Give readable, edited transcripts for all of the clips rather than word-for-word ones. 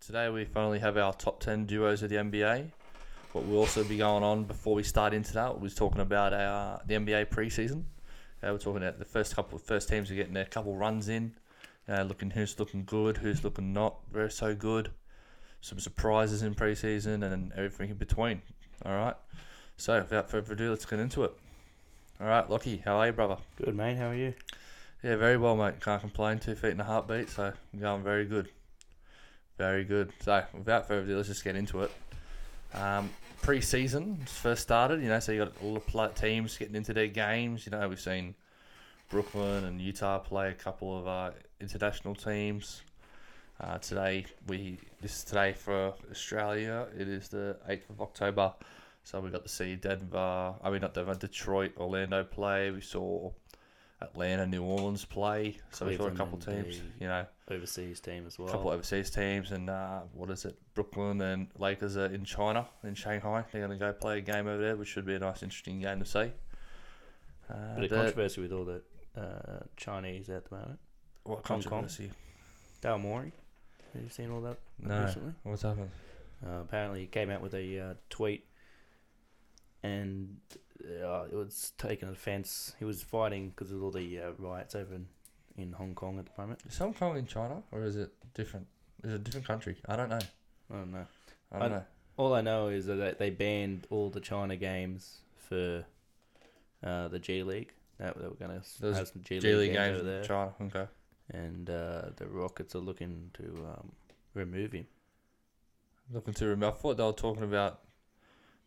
Today we finally have our top 10 duos of the NBA. What will also be going on before we start into that, we're talking about the NBA preseason. We're talking about the first teams are getting their couple runs in, looking who's looking good, who's looking not very so good, some surprises in preseason and everything in between. All right. So without further ado, let's get into it. All right, Lockie, how are you, brother? Good, mate. How are you? Yeah, very well, mate. Can't complain. 2 feet and a heartbeat, so I'm going very good. Very good. So, without further ado, let's just get into it. Pre-season first started, so you got all the teams getting into their games. We've seen Brooklyn and Utah play a couple of international teams. Today for Australia. It is the 8th of October. So we got to see Detroit, Orlando play. We saw Atlanta, New Orleans play. So we saw a couple teams, Overseas team as well. A couple overseas teams and Brooklyn and Lakers are in China, in Shanghai. They're going to go play a game over there, which should be a nice, interesting game to see. Bit of controversy with all the Chinese at the moment. What controversy? Daryl Morey. Have you seen all that recently? No. What's happened? Apparently he came out with a tweet and... it was taken offence. He was fighting because of all the riots over in Hong Kong at the moment. Is Hong Kong in China or is it different? Is it a different country? I don't know. I don't know. All I know is that they banned all the China games for the G League. They were going to have some G League games over there. China, okay. And the Rockets are looking to remove him. Looking to remove? I thought they were talking about.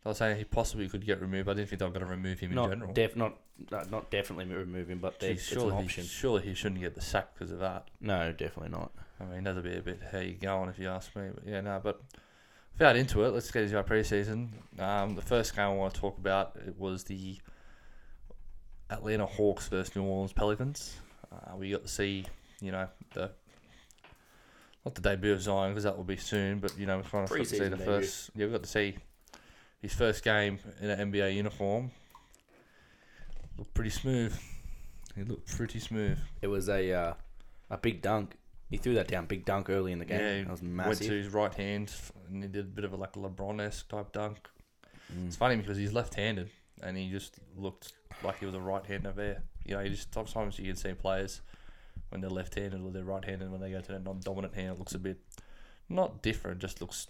I was saying he possibly could get removed. I didn't think they were going to remove him in general. Not definitely remove him, but it's an option. Surely he shouldn't get the sack because of that. No, definitely not. I mean, that'll be a bit how you going if you ask me. But yeah, no. But without into it, let's get into our preseason. The first game I want to talk about was the Atlanta Hawks versus New Orleans Pelicans. We got to see, not the debut of Zion because that will be soon, but we kind of got to see the first. Yeah, we got to see. His first game in an NBA uniform looked pretty smooth. It was a big dunk. He threw that down, big dunk early in the game. Yeah, that was massive. Went to his right hand and he did a bit of a LeBron-esque type dunk. Mm. It's funny because he's left-handed and he just looked like he was a right-hander there. Sometimes you can see players when they're left-handed or they're right-handed when they go to their non-dominant hand. It looks a bit not different, just looks.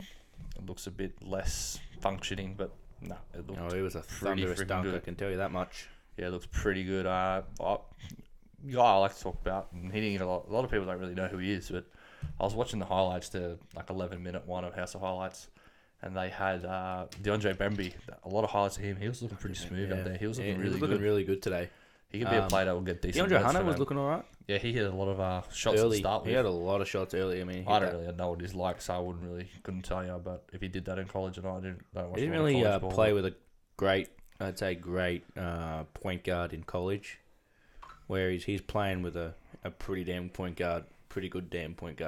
It looks a bit less functioning, but no, it looked it was a thunderous dunk, good. I can tell you that much. Yeah, it looks pretty good. I like to talk about, and he didn't get a lot of people don't really know who he is, but I was watching the highlights, the 11-minute one of House of Highlights, and they had DeAndre Bembry, a lot of highlights of him. He was looking pretty smooth out there. He was looking really good today. He could be a player that will get decent. DeAndre Hunter was looking all right. Yeah, he had a lot of shots early. To start with. He had a lot of shots early. I mean, I don't really know what he's like, so I couldn't tell you. But if he did that in college, and he didn't really play with a great point guard in college. Where he's playing with a pretty good damn point guard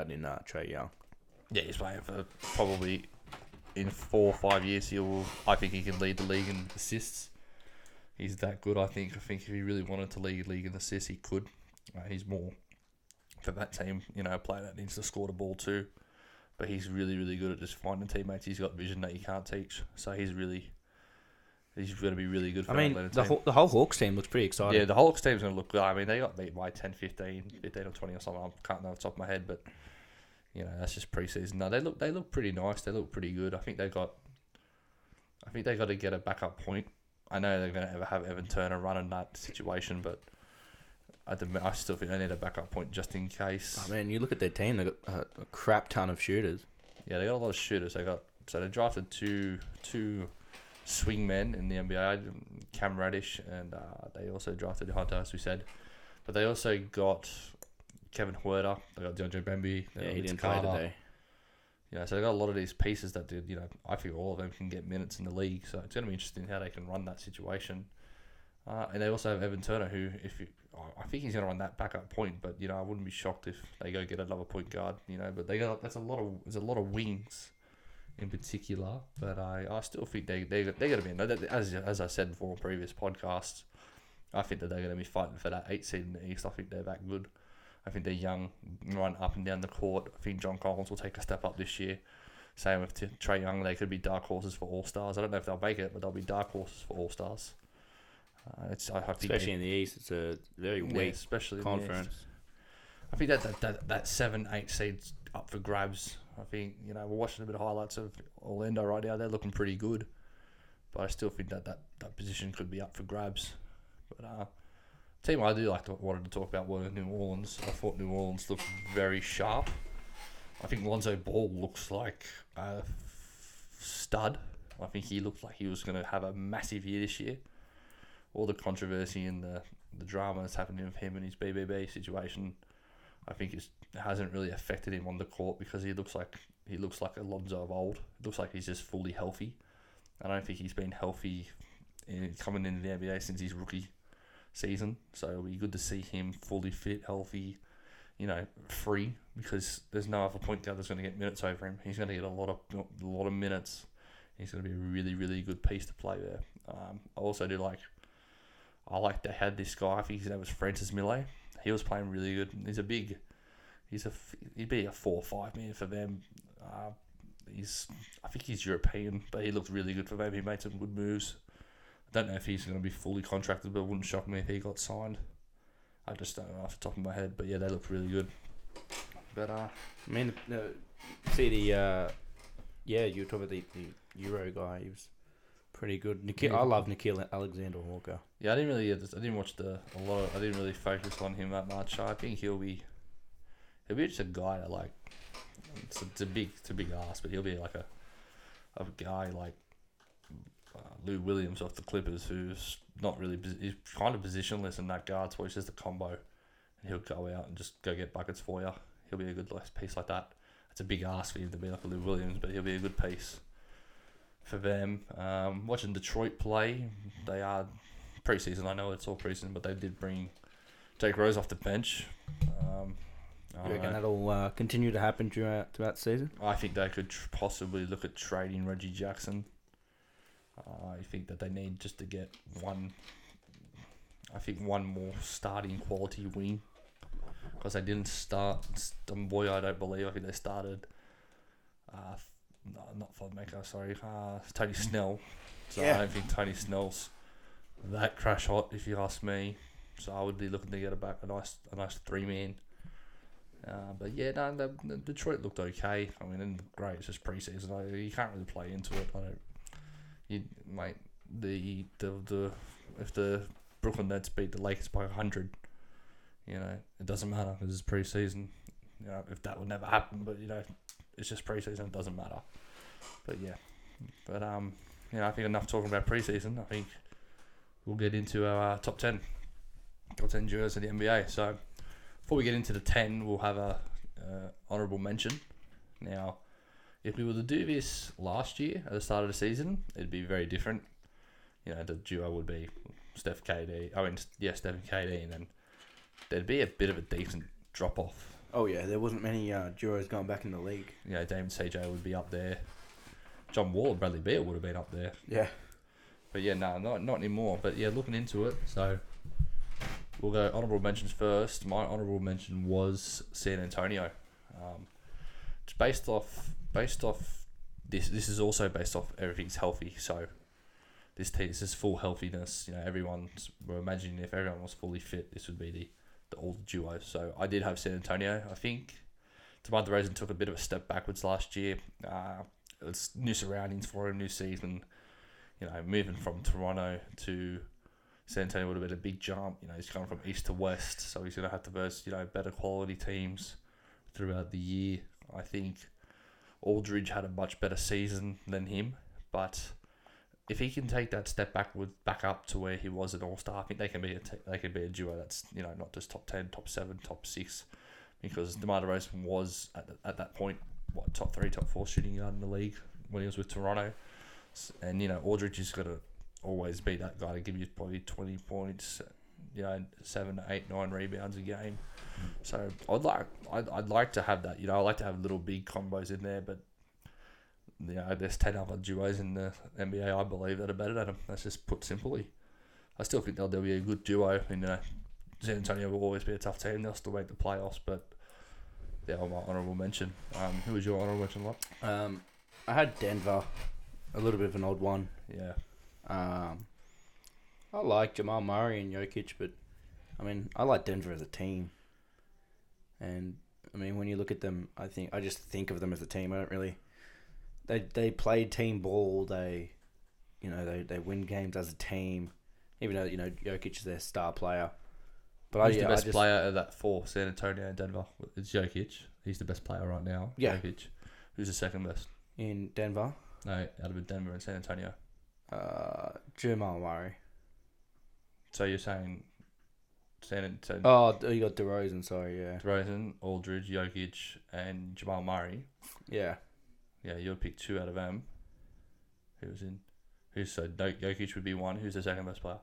in Trae Young. Yeah, he's playing for probably in 4 or 5 years. I think he can lead the league in assists. He's that good, I think. I think if he really wanted to lead the league in assists, he could. He's more for that team, a player that needs to score the ball too. But he's really, really good at just finding teammates. He's got vision that you can't teach. So he's going to be really good for that Atlanta team. The whole Hawks team looks pretty exciting. Yeah, the Hawks team's going to look good. I mean, they got beat by 10, 15 or 20 or something. I can't know off the top of my head, but, that's just preseason. No, they look pretty nice. They look pretty good. I think they got to get a backup point. I know they're going to have Evan Turner running that situation, but I still think they need a backup point just in case. I mean, you look at their team; they got a crap ton of shooters. Yeah, they got a lot of shooters. They drafted two swingmen in the NBA, Cam Reddish, and they also drafted Hunter, as we said. But they also got Kevin Huerter. They got DeAndre Bembry. Yeah, he didn't play today. So they got a lot of these pieces that did, I figure all of them can get minutes in the league. So it's going to be interesting how they can run that situation. And they also have Evan Turner, who, I think he's going to run that backup point. But I wouldn't be shocked if they go get another point guard. But that's a lot of wings in particular, but I still think they're going to be in, as I said before in previous podcasts, I think that they're going to be fighting for that 8 seed in the East. I think they're that good. I think they're young, run up and down the court. I think John Collins will take a step up this year. Same with Trae Young. They could be dark horses for All-Stars. I don't know if they'll make it, but they'll be dark horses for All-Stars. Especially in the East. It's a very weak conference. I think that 7-8 seed's up for grabs. I think, you know, we're watching a bit of highlights of Orlando right now. They're looking pretty good. But I still think that position could be up for grabs. But team I do wanted to talk about were New Orleans. I thought New Orleans looked very sharp. I think Lonzo Ball looks like a stud. I think he looked like he was going to have a massive year this year. All the controversy and the drama that's happening with him and his BBB situation, I think it hasn't really affected him on the court because he looks like Alonzo of old. It looks like he's just fully healthy. I don't think he's been healthy coming into the NBA since his rookie season. So it'll be good to see him fully fit, healthy, you know, free, because there's no other point guard that's going to get minutes over him. He's going to get a lot of minutes. He's going to be a really, really good piece to play there. I like they had this guy. I think his name was Francis Millet. He was playing really good. He'd be a 4 or 5 man for them. I think he's European, but he looked really good for them. He made some good moves. I don't know if he's going to be fully contracted, but it wouldn't shock me if he got signed. I just don't know off the top of my head, but yeah, they looked really good. But I mean, you were talking about the Euro guy. He was pretty good. I love Nickeil Alexander-Walker. Yeah, I didn't really focus on him that much. I think he'll be just a guy that like. It's a big ass, but he'll be like a guy like Lou Williams off the Clippers, who's not really. He's kind of positionless in that guard spot. He's just a combo, and he'll go out and just go get buckets for you. He'll be a good piece like that. It's a big ask for him to be like a Lou Williams, but he'll be a good piece for them. Watching Detroit play, they are preseason. I know it's all preseason, but they did bring Jake Rose off the bench. You reckon that'll continue to happen throughout the season? I think they could possibly look at trading Reggie Jackson. I think that they need just to get one more starting quality wing, because they didn't start Stamboya, I don't believe. I think they started. Not Fodmaker, sorry. Tony Snell. So yeah. I don't think Tony Snell's that crash hot, if you ask me. So I would be looking to get back a nice 3-man. The Detroit looked okay. I mean, great. It's just preseason. You can't really play into it. If the Brooklyn Nets beat the Lakers by 100, you know, it doesn't matter because it's preseason. You know, if that would never happen, but you know, it's just preseason. It doesn't matter. But yeah, you know, I think enough talking about preseason. I think we'll get into our top 10 jurors in the NBA. So. Before we get into the 10, we'll have a honourable mention. Now, if we were to do this last year at the start of the season, it'd be very different. You know, the duo would be Steph and KD, and then there'd be a bit of a decent drop-off. Oh, yeah, there wasn't many duos going back in the league. You know, Dame and CJ would be up there. John Wall and Bradley Beal would have been up there. Yeah. But, yeah, no, not anymore. But, yeah, looking into it, so... We'll go honourable mentions first. My honourable mention was San Antonio. Based off this is also based off everything's healthy. So this is full healthiness. You know, we're imagining if everyone was fully fit, this would be the old duo. So I did have San Antonio. I think DeMar DeRozan took a bit of a step backwards last year. It was new surroundings for him, new season. You know, moving from Toronto to San Antonio would have been a big jump. You know, he's coming from east to west, so he's going to have to verse, you know, better quality teams throughout the year. I think Aldridge had a much better season than him, but if he can take that step back up to where he was an All-Star, I think they can be a duo that's, you know, not just top 10, top 7, top 6, because DeMar DeRozan was at that point top 3, top 4 shooting guard in the league when he was with Toronto, and you know Aldridge is going to always be that guy to give you probably 20 points, you know, 7, 8, 9 rebounds a game. So I'd like to have that. You know, I like to have little big combos in there, but the best 10 other duos in the NBA, I believe, that are better at them. That's just put simply. I still think they'll be a good duo. And, you know, San Antonio will always be a tough team. They'll still make the playoffs, but they're my honourable mention. Who was your honourable mention, Lot? I had Denver, a little bit of an odd one. Yeah. I like Jamal Murray and Jokic, but, I mean, I like Denver as a team. And, I mean, when you look at them, I just think of them as a team. I don't really... They play team ball. They, you know, they win games as a team, even though, you know, Jokic is their star player. But he's the best player of that four, San Antonio and Denver. It's Jokic. He's the best player right now. Yeah. Jokic. Who's the second best? In Denver? No, out of Denver and San Antonio. Jamal Murray. So you're saying San Antonio? Oh, you got DeRozan, sorry, yeah. DeRozan, Aldridge, Jokic, and Jamal Murray. Yeah. Yeah, you'll pick two out of them. So Jokic would be one. Who's the second best player?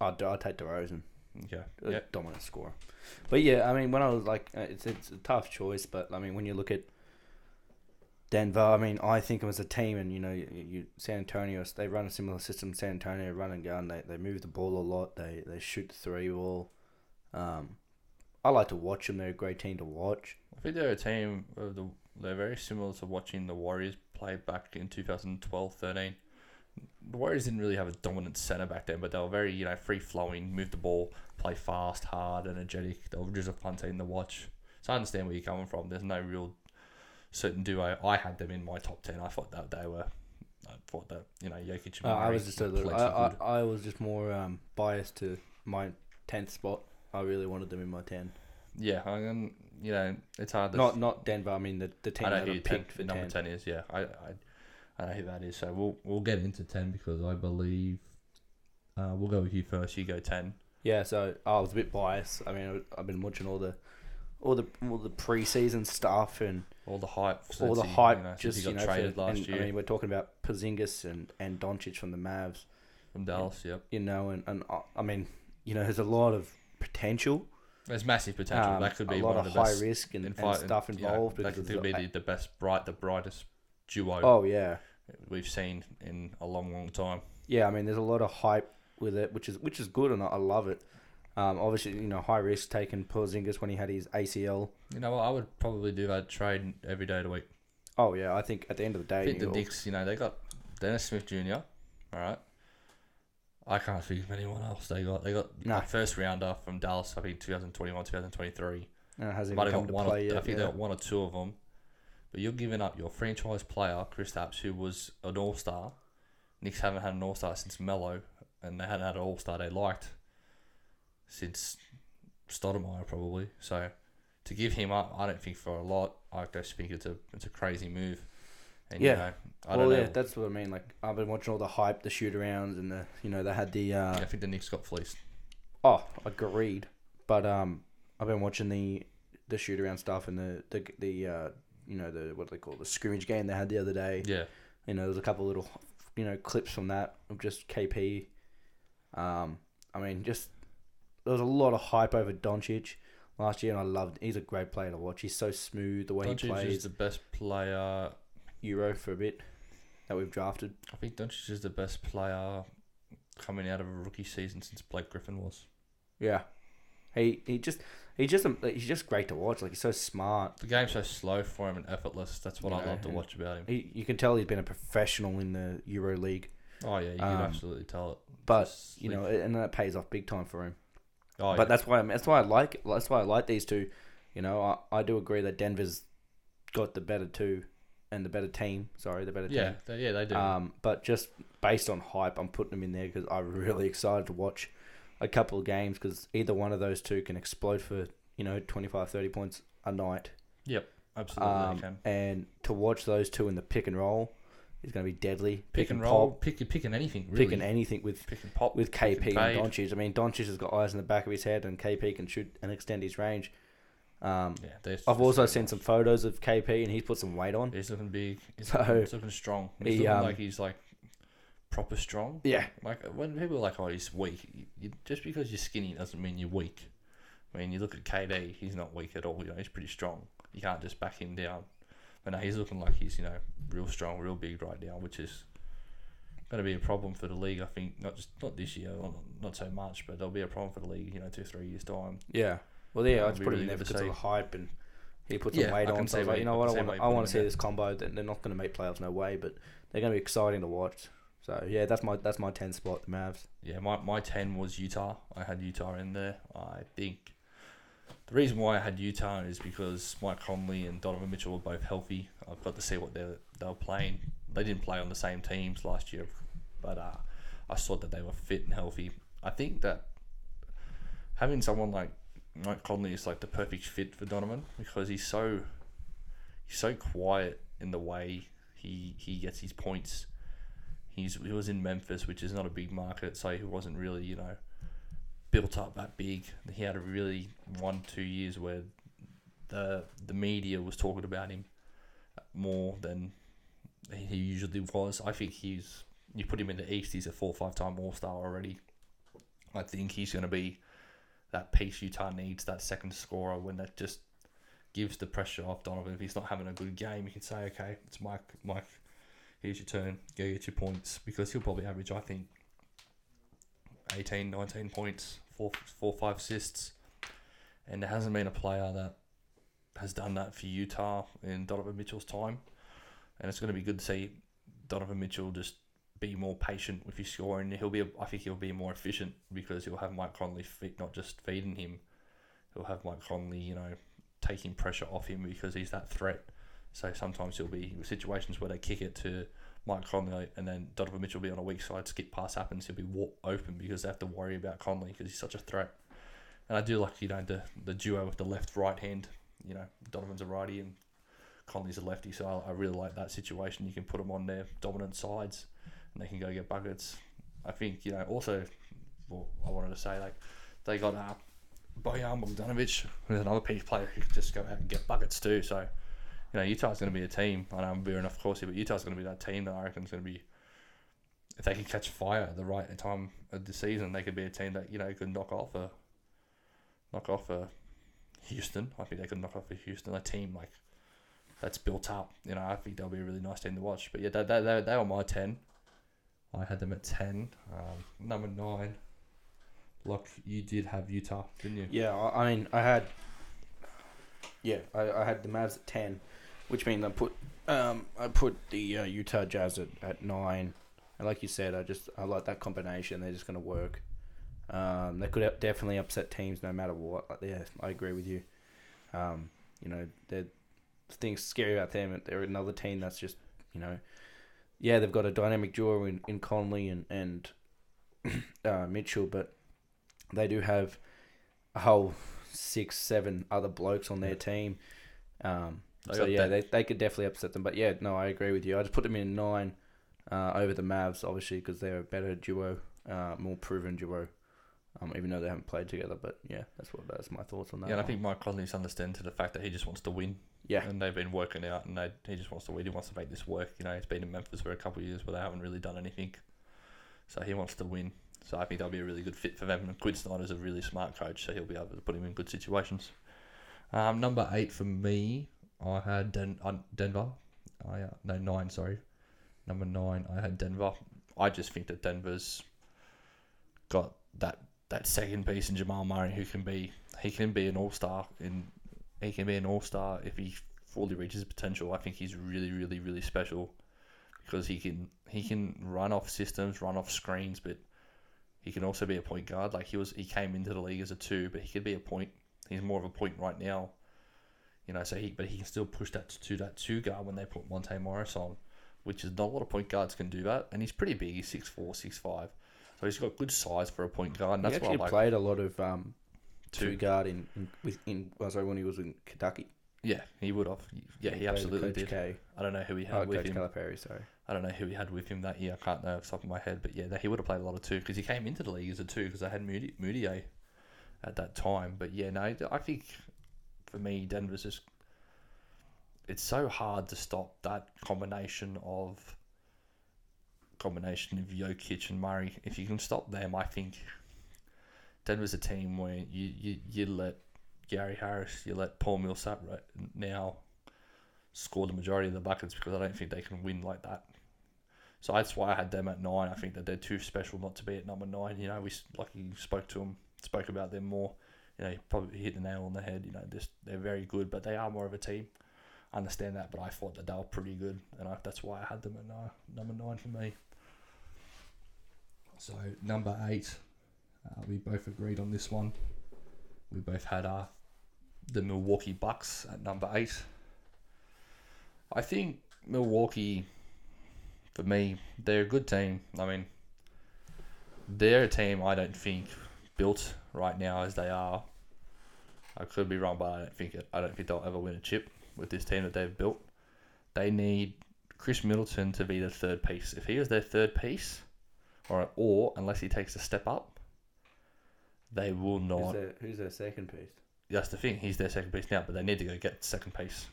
I'd take DeRozan. Okay. Yeah. Dominant scorer. But yeah, I mean, when I was like, it's a tough choice, but I mean, when you look at Denver, I mean, I think it was a team, and you know, San Antonio, they run a similar system. San Antonio run and gun. They move the ball a lot. They shoot the three ball. I like to watch them. They're a great team to watch. I think they're a team of the... They're very similar to watching the Warriors play back in 2012-13. The Warriors didn't really have a dominant centre back then, but they were very, you know, free-flowing, move the ball, play fast, hard, energetic. They were just a fun team to watch. So I understand where you're coming from. There's no real certain duo. I had them in my top 10. I thought that, you know, Jokic... I was just more biased to my 10th spot. I really wanted them in my 10. Yeah, you know, it's hard to... Not Denver, I mean the team that I picked for number 10 is, yeah. I know who that is, so we'll get into 10 because I believe... we'll go with you first, you go 10. Yeah, so I was a bit biased. I mean, I've been watching all the preseason stuff and... All the hype, you know, just, you know... Traded last year. I mean, we're talking about Porzingis and Doncic from the Mavs. From Dallas, yep. You know, and I mean, you know, there's a lot of potential... There's massive potential. That could be one of the best. A lot of high risk and stuff involved. Yeah, that could be the best, the brightest duo. Oh, yeah. We've seen in a long, long time. Yeah, I mean, there's a lot of hype with it, which is good, and I love it. Obviously, you know, high risk taking Porzingis when he had his ACL. You know what? I would probably do that trade every day of the week. Oh, yeah. I think at the end of the day... I think the Knicks, you know, they got Dennis Smith Jr., all right? I can't think of anyone else. They got the first rounder from Dallas, I think 2021, 2023. No, it hasn't even come to play yet. I think they got one or two of them. But you're giving up your franchise player, Kristaps, who was an all-star. Knicks haven't had an all-star since Melo, and they hadn't had an all-star they liked since Stoudemire, probably. So to give him up, I don't think for a lot. I just think it's a crazy move. And, yeah, you know, I don't know. That's what I mean. Like, I've been watching all the hype, the shoot-arounds, and the, you know, they had the... I think the Knicks got fleeced. Oh, agreed. But I've been watching the shoot-around stuff and the you know, the, what do they call it, the scrimmage game they had the other day. Yeah. You know, there's a couple little, you know, clips from that of just KP. I mean, just... There was a lot of hype over Doncic last year, and I loved... He's a great player to watch. He's so smooth, the way he plays. Doncic is the best player... Euro for a bit that we've drafted. I think Doncic is the best player coming out of a rookie season since Blake Griffin was. Yeah, he's just great to watch. Like, he's so smart. The game's so slow for him and effortless. That's what I love to watch about him. You can tell he's been a professional in the Euro League. Oh yeah, you can absolutely tell it. But you know, and that pays off big time for him. Oh, but yeah. That's why I like these two. You know, I do agree that Denver's got the better two. And the better team. Team. Yeah, they do. But just based on hype, I'm putting them in there because I'm really excited to watch a couple of games because either one of those two can explode for, you know, 25, 30 points a night. Yep, absolutely they can. And to watch those two in the pick and roll is going to be deadly. Picking anything, really. Picking anything with pop, with KP and Doncic. I mean, Doncic has got eyes in the back of his head and KP can shoot and extend his range. I've also seen some photos of KP and he's put some weight on. He's looking big. He's looking strong. He's looking like he's like proper strong. Yeah. Like when people are like, oh, he's weak. Just because you're skinny doesn't mean you're weak. I mean, you look at KD. He's not weak at all. You know, he's pretty strong. You can't just back him down. But no, he's looking like he's, you know, real strong, real big right now, which is going to be a problem for the league, I think. Not this year, not so much, but there'll be a problem for the league, you know, 2-3 years' time. Yeah. Well, yeah, I just put him in there because of the hype and he puts some weight on. So like, you know what, I want to see this combo. They're not going to make playoffs, no way, but they're going to be exciting to watch. So, yeah, that's my 10 spot, the Mavs. Yeah, my 10 was Utah. I had Utah in there. I think the reason why I had Utah is because Mike Conley and Donovan Mitchell were both healthy. I've got to see what they were playing. They didn't play on the same teams last year, but I saw that they were fit and healthy. I think that having someone like Mike Conley is like the perfect fit for Donovan because he's so quiet in the way he gets his points. He was in Memphis, which is not a big market, so he wasn't really, you know, built up that big. He had a really 1-2 years where the media was talking about him more than he usually was. I think you put him in the East, he's a 4-5-time All-Star already. I think he's going to be that piece Utah needs, that second scorer, when that just gives the pressure off Donovan. If he's not having a good game, you can say, okay, it's Mike. Here's your turn, go get your points, because he'll probably average, I think, 18, 19 points, 4-5 assists, and there hasn't been a player that has done that for Utah in Donovan Mitchell's time, and it's going to be good to see Donovan Mitchell just be more patient with his scoring. I think he'll be more efficient because he'll have Mike Conley not just feeding him, he'll have Mike Conley, you know, taking pressure off him because he's that threat. So sometimes there'll be situations where they kick it to Mike Conley and then Donovan Mitchell will be on a weak side, skip pass happens, he'll be open because they have to worry about Conley because he's such a threat. And I do like, you know, the duo with the left-right hand. You know, Donovan's a righty and Conley's a lefty, so I really like that situation. You can put them on their dominant sides and they can go get buckets. I think, you know, also, well, I wanted to say, like, they got Bojan Bogdanovic, who's another piece player who can just go out and get buckets too, so... You know, Utah's going to be a team. I know I'm veering off course here, but Utah's going to be that team that I reckon is going to be, if they can catch fire at the right time of the season, they could be a team that, you know, could knock off a Houston. I think they could knock off a Houston, a team like that's built up. You know, I think they'll be a really nice team to watch. But yeah, they were my 10. I had them at 10. Number 9. Look, you did have Utah, didn't you? Yeah, I mean, I had the Mavs at 10. Which means I put the Utah Jazz at 9, and like you said, I like that combination. They're just going to work. They could definitely upset teams no matter what. Like, yeah, I agree with you. You know, the things scary about them. They're another team that's just, you know, yeah, they've got a dynamic duo in Conley and Mitchell, but they do have a whole 6-7 other blokes on their team. So, yeah, they could definitely upset them. But, yeah, no, I agree with you. I just put them in 9 over the Mavs, obviously, because they're a better duo, more proven duo, even though they haven't played together. But, yeah, that's my thoughts on that. Yeah, and I think Mike Conley's understanding to the fact that he just wants to win. Yeah. And they've been working out, and he just wants to win. He wants to make this work. You know, he's been in Memphis for a couple of years where they haven't really done anything. So he wants to win. So I think that'll be a really good fit for them. And Quinn Snyder's a really smart coach, so he'll be able to put him in good situations. Number 8 for me... I had Denver. No, 9, sorry. Number 9, I had Denver. I just think that Denver's got that second piece in Jamal Murray, who can be he can be an all star if he fully reaches his potential. I think he's really, really, really special because he can run off systems, run off screens, but he can also be a point guard. Like he came into the league as a 2, but he could be a point. He's more of a point right now. You know, but he can still push that to that 2 guard when they put Monte Morris on, which is not a lot of point guards can do that. And he's pretty big. He's 6'4", 6'5", so he's got good size for a point guard. And that's why I like played a lot of 2 guard when he was in Kentucky. Yeah, he would have. Yeah, he absolutely did. K. I don't know who he had with Coach him. Calipari, sorry. I don't know who he had with him that year. I can't know off the top of my head, but yeah, he would have played a lot of 2 because he came into the league as a 2 because they had Moutier at that time. But yeah, no, I think. For me, Denver's just... It's so hard to stop that combination of Jokic and Murray. If you can stop them, I think Denver's a team where you let Gary Harris, you let Paul Millsap right now score the majority of the buckets, because I don't think they can win like that. So that's why I had them at 9. I think that they're too special not to be at number 9. You know, we, like you spoke to them, spoke about them more. You know, you probably hit the nail on the head. You know, just, they're very good, but they are more of a team. I understand that, but I thought that they were pretty good, and that's why I had them at number 9 for me. So number 8, we both agreed on this one. We both had the Milwaukee Bucks at number 8. I think Milwaukee, for me, they're a good team. I mean, they're a team I don't think built right now as they are. I could be wrong, but I don't think they'll ever win a chip with this team that they've built. They need Chris Middleton to be the third piece. If he is their third piece, or unless he takes a step up, they will not. Who's their second piece? That's the thing. He's their second piece now, but they need to go get the second piece.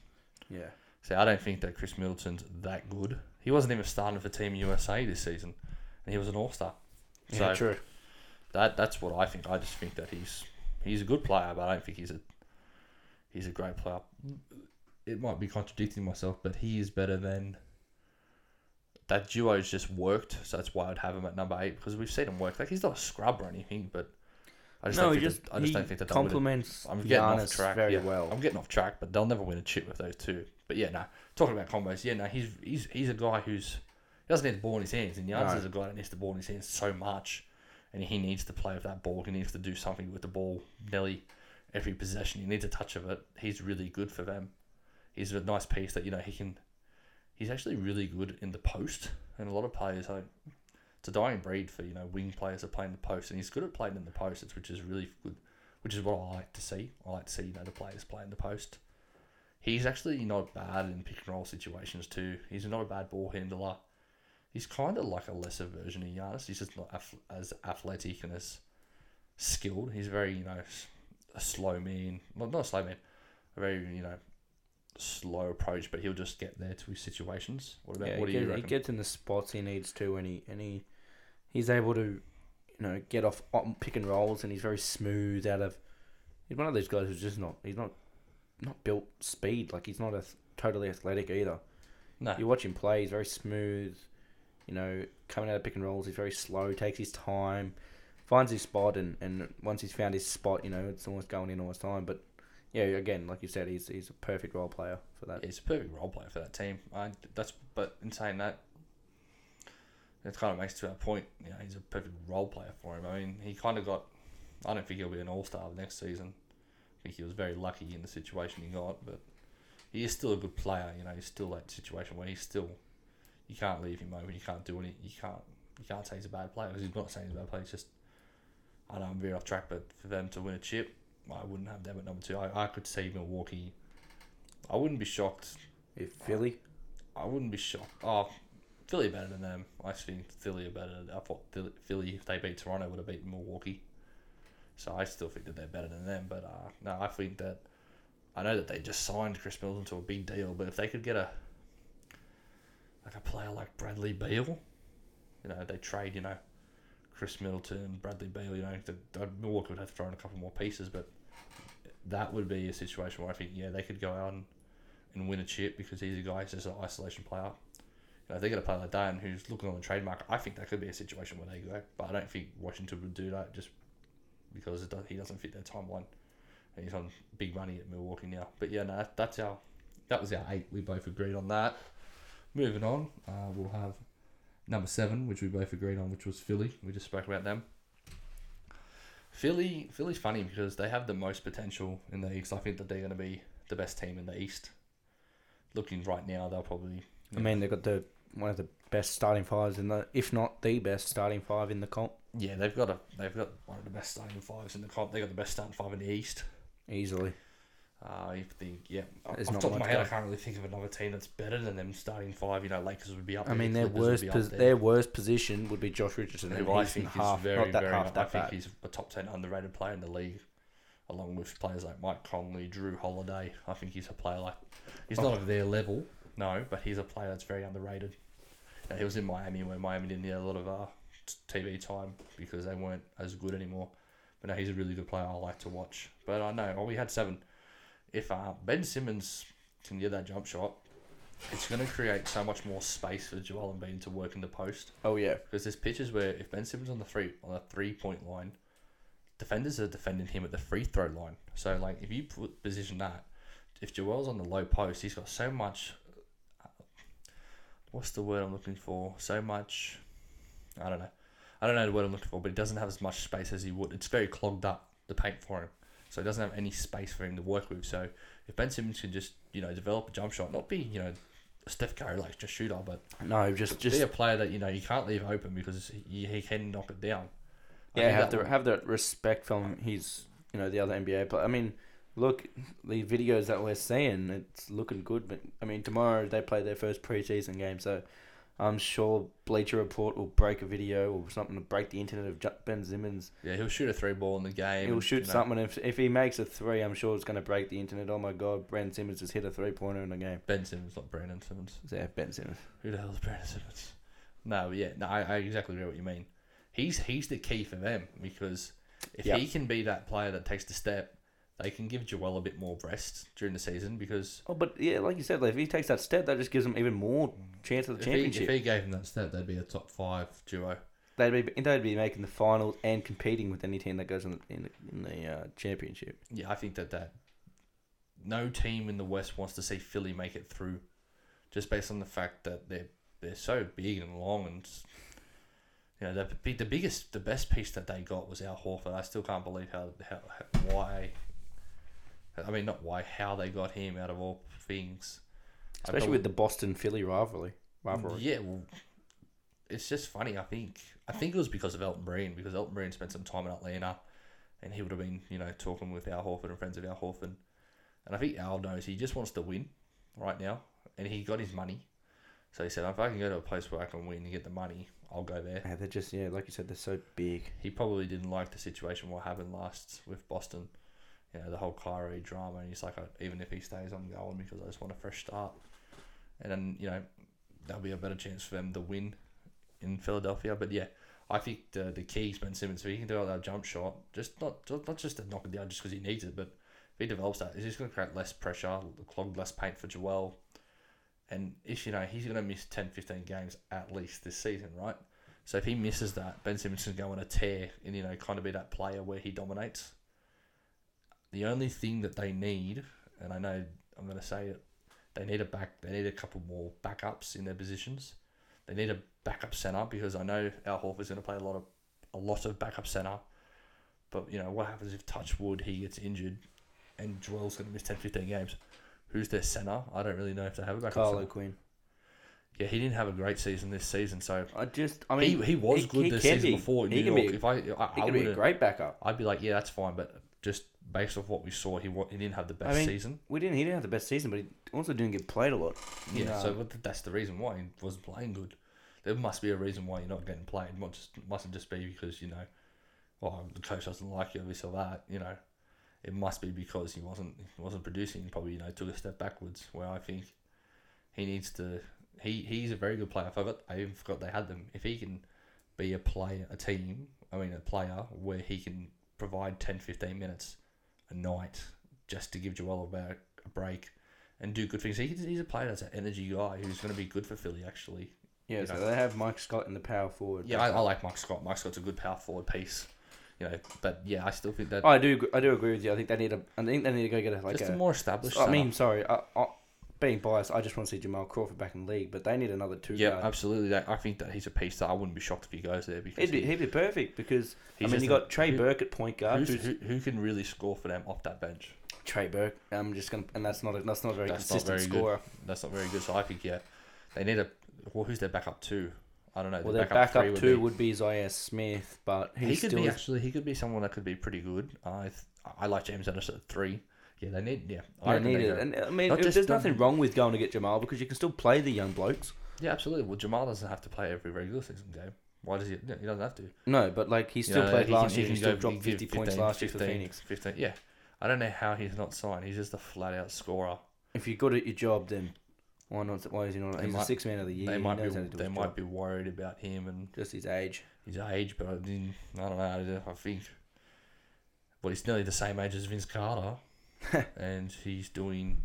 Yeah. See, I don't think that Chris Middleton's that good. He wasn't even starting for Team USA this season, and he was an all-star. So yeah, true. That's what I think. I just think that he's a good player, but I don't think he's a great player. It might be contradicting myself, but he is better than... That duo's just worked, so that's why I'd have him at number 8, because we've seen him work. Like, he's not a scrub or anything, but I just don't think that complements Giannis very well. I'm getting off track, but they'll never win a chip with those two. But yeah, no. Talking about combos, yeah, no, he's a guy who's... He doesn't need the ball in his hands, and Giannis is a guy that needs the ball in his hands so much, and he needs to play with that ball. He needs to do something with the ball nearly every possession. He needs a touch of it. He's really good for them. He's a nice piece that, you know, he can... He's actually really good in the post, and a lot of players, it's a dying breed for, you know, wing players are playing the post, and he's good at playing in the post, which is really good, which is what I like to see. I like to see, you know, the players playing the post. He's actually not bad in pick and roll situations too. He's not a bad ball handler. He's kind of like a lesser version of Giannis. He's just not as athletic and as skilled. He's very, you know, a very slow approach, but he'll just get there to his situations. What do you reckon? He gets in the spots he needs to, and he's able to, you know, get off pick and rolls, and he's very smooth out of... He's one of those guys who's just not built speed. Like, he's not totally athletic either. No. You watch him play, he's very smooth, you know, coming out of pick and rolls, he's very slow, takes his time, finds his spot, and once he's found his spot, you know, it's almost going in all the time, but yeah, again, like you said, he's a perfect role player for that. He's a perfect role player for that team. But in saying that, it kind of makes to our point. You know, he's a perfect role player for him. I mean, he kind of got... I don't think he'll be an all-star next season. I think he was very lucky in the situation he got, but he is still a good player. You know, he's still that situation where he's still... You can't leave him open. You can't do anything. You can't say he's a bad player, because he's not saying he's a bad player. It's just... I know I'm veering off track, but for them to win a chip... I wouldn't have them at number 2. I could see Milwaukee. I wouldn't be shocked if Philly. I wouldn't be shocked. Oh, Philly are better than them. I think Philly are better. I thought Philly, if they beat Toronto, would have beaten Milwaukee. So I still think that they're better than them. But no, I think that... I know that they just signed Chris Middleton to a big deal, but if they could get a player like Bradley Beal, you know, they trade, you know, Chris Middleton, Bradley Beal, you know, Milwaukee would have to throw in a couple more pieces, but that would be a situation where I think, yeah, they could go out and win a chip, because he's a guy who's just an isolation player. You know, if they're going to play like that and who's looking on the trade market, I think that could be a situation where they go, but I don't think Washington would do that, just because he doesn't fit their timeline, and he's on big money at Milwaukee now. But yeah, no, that was our 8. We both agreed on that. Moving on, we'll have number 7, which we both agreed on, which was Philly. We just spoke about them. Philly's funny because they have the most potential in the East. I think that they're going to be the best team in the East. Looking right now, they'll probably... I mean, they've got one of the best starting fives in the... If not the best starting five in the comp. Yeah, they've got one of the best starting fives in the comp. They've got the best starting five in the East. Easily. I think, yeah. Off the top of my head, I can't really think of another team that's better than them starting 5. You know, Lakers would be up there. I mean, their worst position would be Josh Richardson, who I think is very, very... I think he's a top 10 underrated player in the league, along with players like Mike Conley, Drew Holiday. I think he's a player like... He's not of their level, no, but he's a player that's very underrated. And he was in Miami, where Miami didn't get a lot of TV time because they weren't as good anymore. But no, he's a really good player I like to watch. But I know, we had 7... If Ben Simmons can get that jump shot, it's going to create so much more space for Joel Embiid to work in the post. Oh, yeah. Because there's pitches where if Ben Simmons on the 3-point line, defenders are defending him at the free throw line. So, like, if you position that, if Joel's on the low post, he's got so much... What's the word I'm looking for? So much... I don't know the word I'm looking for, but he doesn't have as much space as he would. It's very clogged up, the paint for him. So it doesn't have any space for him to work with. So if Ben Simmons can just, develop a jump shot, not be, Steph Curry, like, just shooter, but... No, just... Be a player that, you can't leave open because he can knock it down. Yeah, have that respect from his, the other NBA player. I mean... Look, the videos that we're seeing, it's looking good. But, tomorrow they play their first preseason game, so I'm sure Bleacher Report will break a video or something to break the internet of Ben Simmons. Yeah, he'll shoot a 3-ball in the game. He'll shoot something. If he makes a 3, I'm sure it's going to break the internet. Oh, my God, Ben Simmons just hit a 3-pointer in the game. Ben Simmons, not Brandon Simmons. Yeah, Ben Simmons. Who the hell is Brandon Simmons? I exactly know what you mean. He's the key for them because if he can be that player that takes the step, they can give Joel a bit more rest during the season because... Oh, but yeah, like you said, like if he takes that step, that just gives him even more chance of the championship. If he gave him that step, they'd be a top 5 duo. They'd be making the finals and competing with any team that goes in the championship. Yeah, I think that no team in the West wants to see Philly make it through, just based on the fact that they're so big and long and the best piece that they got was Al Horford. I still can't believe how they got him out of all things. Especially with the Boston-Philly rivalry. Yeah, well, it's just funny, I think it was because of Elton Brand, because Elton Brand spent some time in Atlanta, and he would have been, talking with Al Horford and friends of Al Horford. And I think Al knows he just wants to win right now, and he got his money. So he said, if I can go to a place where I can win and get the money, I'll go there. Yeah, they're just, like you said, they're so big. He probably didn't like the situation what happened last with Boston. The whole Kyrie drama, and he's like, even if he stays, I'm going because I just want a fresh start. And then, that'll be a better chance for them to win in Philadelphia. But yeah, I think the key is Ben Simmons. If he can develop that jump shot, just not just to knock it down just because he needs it, but if he develops that, it's just going to create less pressure, clog less paint for Joel. And if, he's going to miss 10-15 games at least this season, right? So if he misses that, Ben Simmons can go on a tear and, kind of be that player where he dominates. The only thing that they need, and I know I'm going to say it, they need a couple more backups in their positions. They need a backup centre because I know Al Horford's going to play a lot of backup centre. But, what happens if Touchwood, he gets injured and Joel's going to miss 10-15 games? Who's their centre? I don't really know if they have a backup centre. Carlo Quinn. Yeah, he didn't have a great season this season, so... He was good this season before. He can be a great backup. I'd be like, yeah, that's fine, but... Just based off what we saw, he didn't have the best season. He didn't have the best season, but he also didn't get played a lot. Yeah, so that's the reason why he wasn't playing good. There must be a reason why you're not getting played. It mustn't just be because, the coach doesn't like you, this or that, It must be because he wasn't producing. He probably, took a step backwards, where I think he needs to... He's a very good player. I even forgot they had them. If he can be a player where he can... provide 10-15 minutes a night just to give Joel a break and do good things. He's a player that's an energy guy who's going to be good for Philly, actually. Yeah, they have Mike Scott in the power forward. Yeah, I like Mike Scott. Mike Scott's a good power forward piece. But yeah, I still think that... I do agree with you. I think they need to go get a more established... being biased, I just want to see Jamal Crawford back in the league, but they need another two. Yeah, guard. Absolutely. I think that he's a piece that I wouldn't be shocked if he goes there. Because he'd be perfect because, you got Trey Burke at point guard. Who can really score for them off that bench? Trey Burke. That's not a very consistent scorer. Good. That's not very good. So I think, they need who's their backup two? I don't know. Well, their backup two would be Isaiah Smith, but he could be someone that could be pretty good. I like James Anderson at 3. Yeah, they need... Yeah, I need it. And, there's nothing wrong with going to get Jamal because you can still play the young blokes. Yeah, absolutely. Well, Jamal doesn't have to play every regular season game. Why does he? No, he doesn't have to. No, but like he still played last year. He still dropped 50 points last year for Phoenix. 15. Yeah, I don't know how he's not signed. He's just a flat-out scorer. If you're good at your job, then why not? Why is he not? He's a six-man of the year. They might be worried about him and just his age. But I don't know. I think. Well, he's nearly the same age as Vince Carter. And he's doing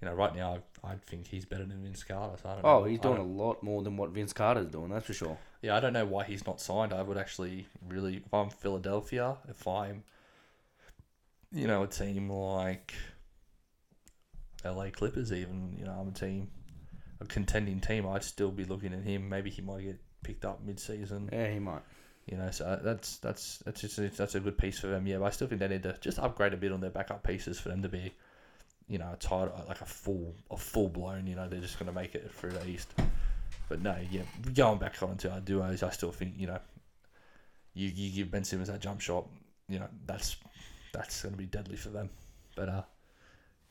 you know, right now I think he's better than Vince Carter. So I don't know. He's doing a lot more than what Vince Carter's doing, that's for sure. Yeah, I don't know why he's not signed. I would actually really, if I'm Philadelphia, if I'm, you know, a team like LA Clippers even, you know, I'm a contending team, I'd still be looking at him. Maybe he might get picked up mid-season. Yeah, he might. You know, so that's a good piece for them. Yeah, but I still think they need to just upgrade a bit on their backup pieces for them to be, you know, a full blown. You know, they're just going to make it through the East. But no, yeah, going back onto our duos, I still think, you know, you give Ben Simmons that jump shot, you know, that's going to be deadly for them. But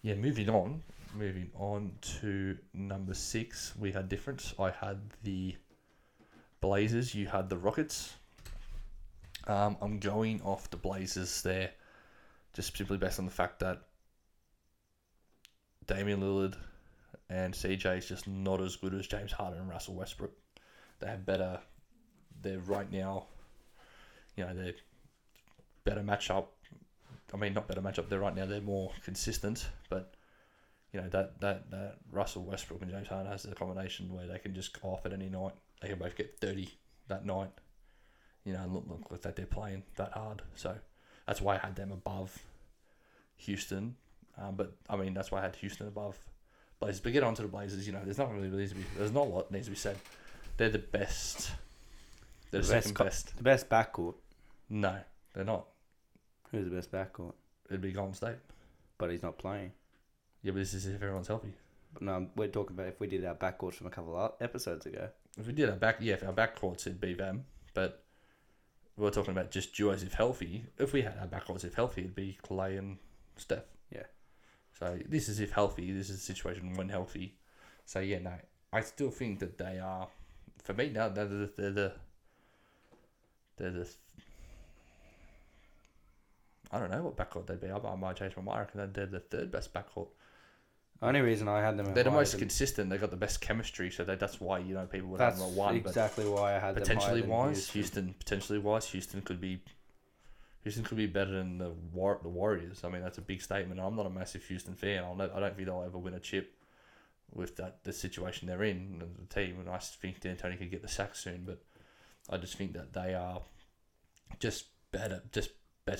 yeah, moving on to number 6, we had difference. I had the Blazers, you had the Rockets. I'm going off the Blazers there, just simply based on the fact that Damian Lillard and CJ is just not as good as James Harden and Russell Westbrook. They're right now, you know, they're better matchup. I mean, not better matchup, they're right now, they're more consistent, but you know, that Russell Westbrook and James Harden has the combination where they can just go off at any night. They can both get 30 that night. You know, and look that they're playing that hard. So that's why I had them above Houston. But I mean, that's why I had Houston above Blazers. But get on to the Blazers. You know, there's not a lot needs to be said. They're the best. They're the second best. The best backcourt. No, they're not. Who's the best backcourt? It'd be Golden State. But he's not playing. Yeah, but this is if everyone's healthy. But no, we're talking about if we did our backcourts from a couple of episodes ago. If we did our backcourts, it'd be them. But we're talking about just duos if healthy. If we had our backcourts if healthy, it'd be Clay and Steph. Yeah. So this is if healthy. This is a situation when healthy. So yeah, no, I still think that they are. For me, now they're the. I don't know what backcourt they'd be. I might change my mind. I reckon they're the third best backcourt. Only reason I had them. They're the most consistent. They got the best chemistry, so that's why, you know, people would have them at one. Exactly why I had them. Potentially wise, Houston could be better than the Warriors. I mean, that's a big statement. I'm not a massive Houston fan. I don't think they'll ever win a chip with the situation they're in and the team. And I think D'Antoni could get the sack soon, but I just think that they are just better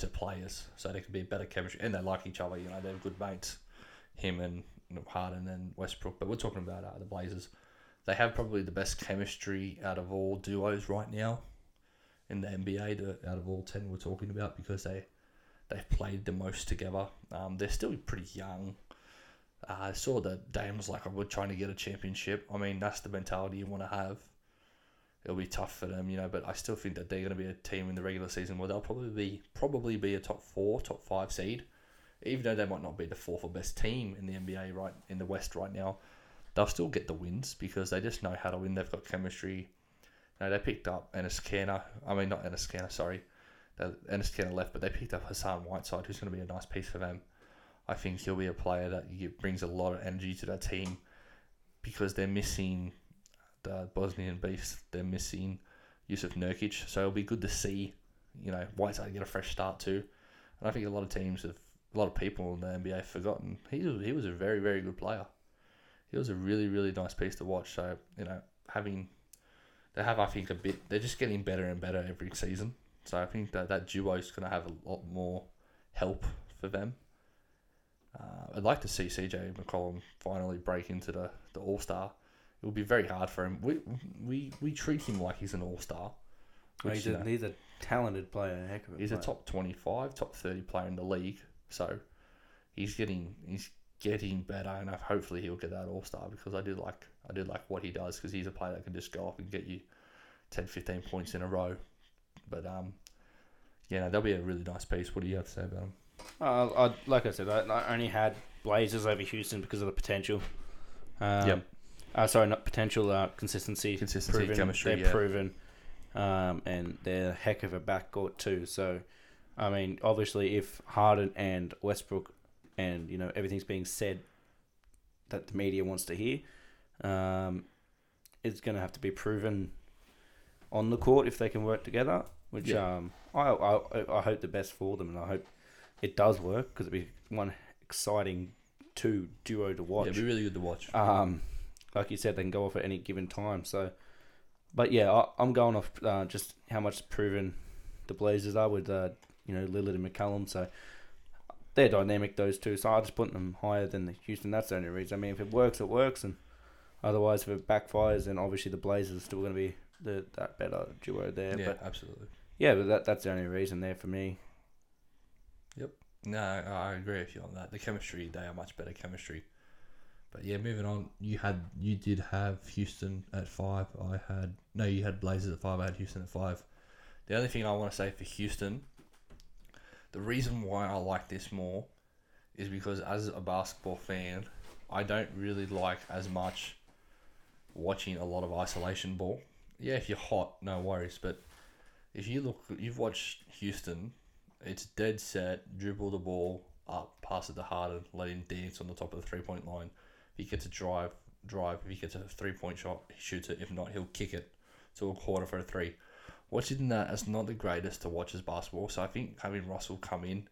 players. So they could be better chemistry, and they like each other. You know, they're good mates. Him and Harden and Westbrook, but we're talking about the Blazers. They have probably the best chemistry out of all duos right now in the NBA. Out of all 10 we're talking about, because they've played the most together. They're still pretty young. I saw that Dame was like, "We're trying to get a championship." I mean, that's the mentality you want to have. It'll be tough for them, you know, but I still think that they're going to be a team in the regular season where they'll probably be a top 5 seed. Even though they might not be the 4th or best team in the NBA right in the West right now, they'll still get the wins because they just know how to win. They've got chemistry. You know, they picked up Enes Kanter. I mean, not Enes Kanter, sorry. Enes Kanter left, but they picked up Hassan Whiteside, who's going to be a nice piece for them. I think he'll be a player that brings a lot of energy to that team because they're missing the Bosnian beast. They're missing Yusuf Nurkic. So it'll be good to see, you know, Whiteside get a fresh start too. And I think a lot of people in the NBA have forgotten. He was a very, very good player. He was a really, really nice piece to watch. So, you know, they're just getting better and better every season. So I think that duo is going to have a lot more help for them. I'd like to see CJ McCollum finally break into the All-Star. It would be very hard for him. We treat him like he's an All-Star. He's a talented player. He's a top 25, top 30 player in the league. So he's getting better, and hopefully he'll get that All-Star because I do like what he does because he's a player that can just go up and get you 10, 15 points in a row. But yeah, that'll be a really nice piece. What do you have to say about him? Like I said, I only had Blazers over Houston because of the potential. Yep. Sorry, not potential. Consistency. Consistency, proven, chemistry. They're proven, and they're a heck of a backcourt too. So. I mean, obviously, if Harden and Westbrook and, you know, everything's being said that the media wants to hear, it's going to have to be proven on the court if they can work together, which I hope the best for them, and I hope it does work because it'd be one exciting two duo to watch. Yeah, it'd be really good to watch. Like you said, they can go off at any given time. So, but yeah, I'm going off just how much proven the Blazers are with Lillard and McCollum. So they're dynamic, those two. So I'm just putting them higher than the Houston. That's the only reason. I mean, if it works, it works, and otherwise, if it backfires, then obviously the Blazers are still going to be that better duo there. Yeah, but, absolutely. Yeah, but that's the only reason there for me. Yep. No, I agree with you on that. The chemistry, they are much better chemistry. But yeah, moving on, you did have Houston at 5. You had Blazers at 5. I had Houston at 5. The only thing I want to say for Houston, the reason why I like this more is because as a basketball fan, I don't really like as much watching a lot of isolation ball. Yeah, if you're hot, no worries. But if you look, you've watched Houston. It's dead set, dribble the ball up, pass it to Harden, let him dance on the top of the three-point line. If he gets a drive. If he gets a three-point shot, he shoots it. If not, he'll kick it to a quarter for a three. Watching that, it's not the greatest to watch as basketball. So I think having Russell come in,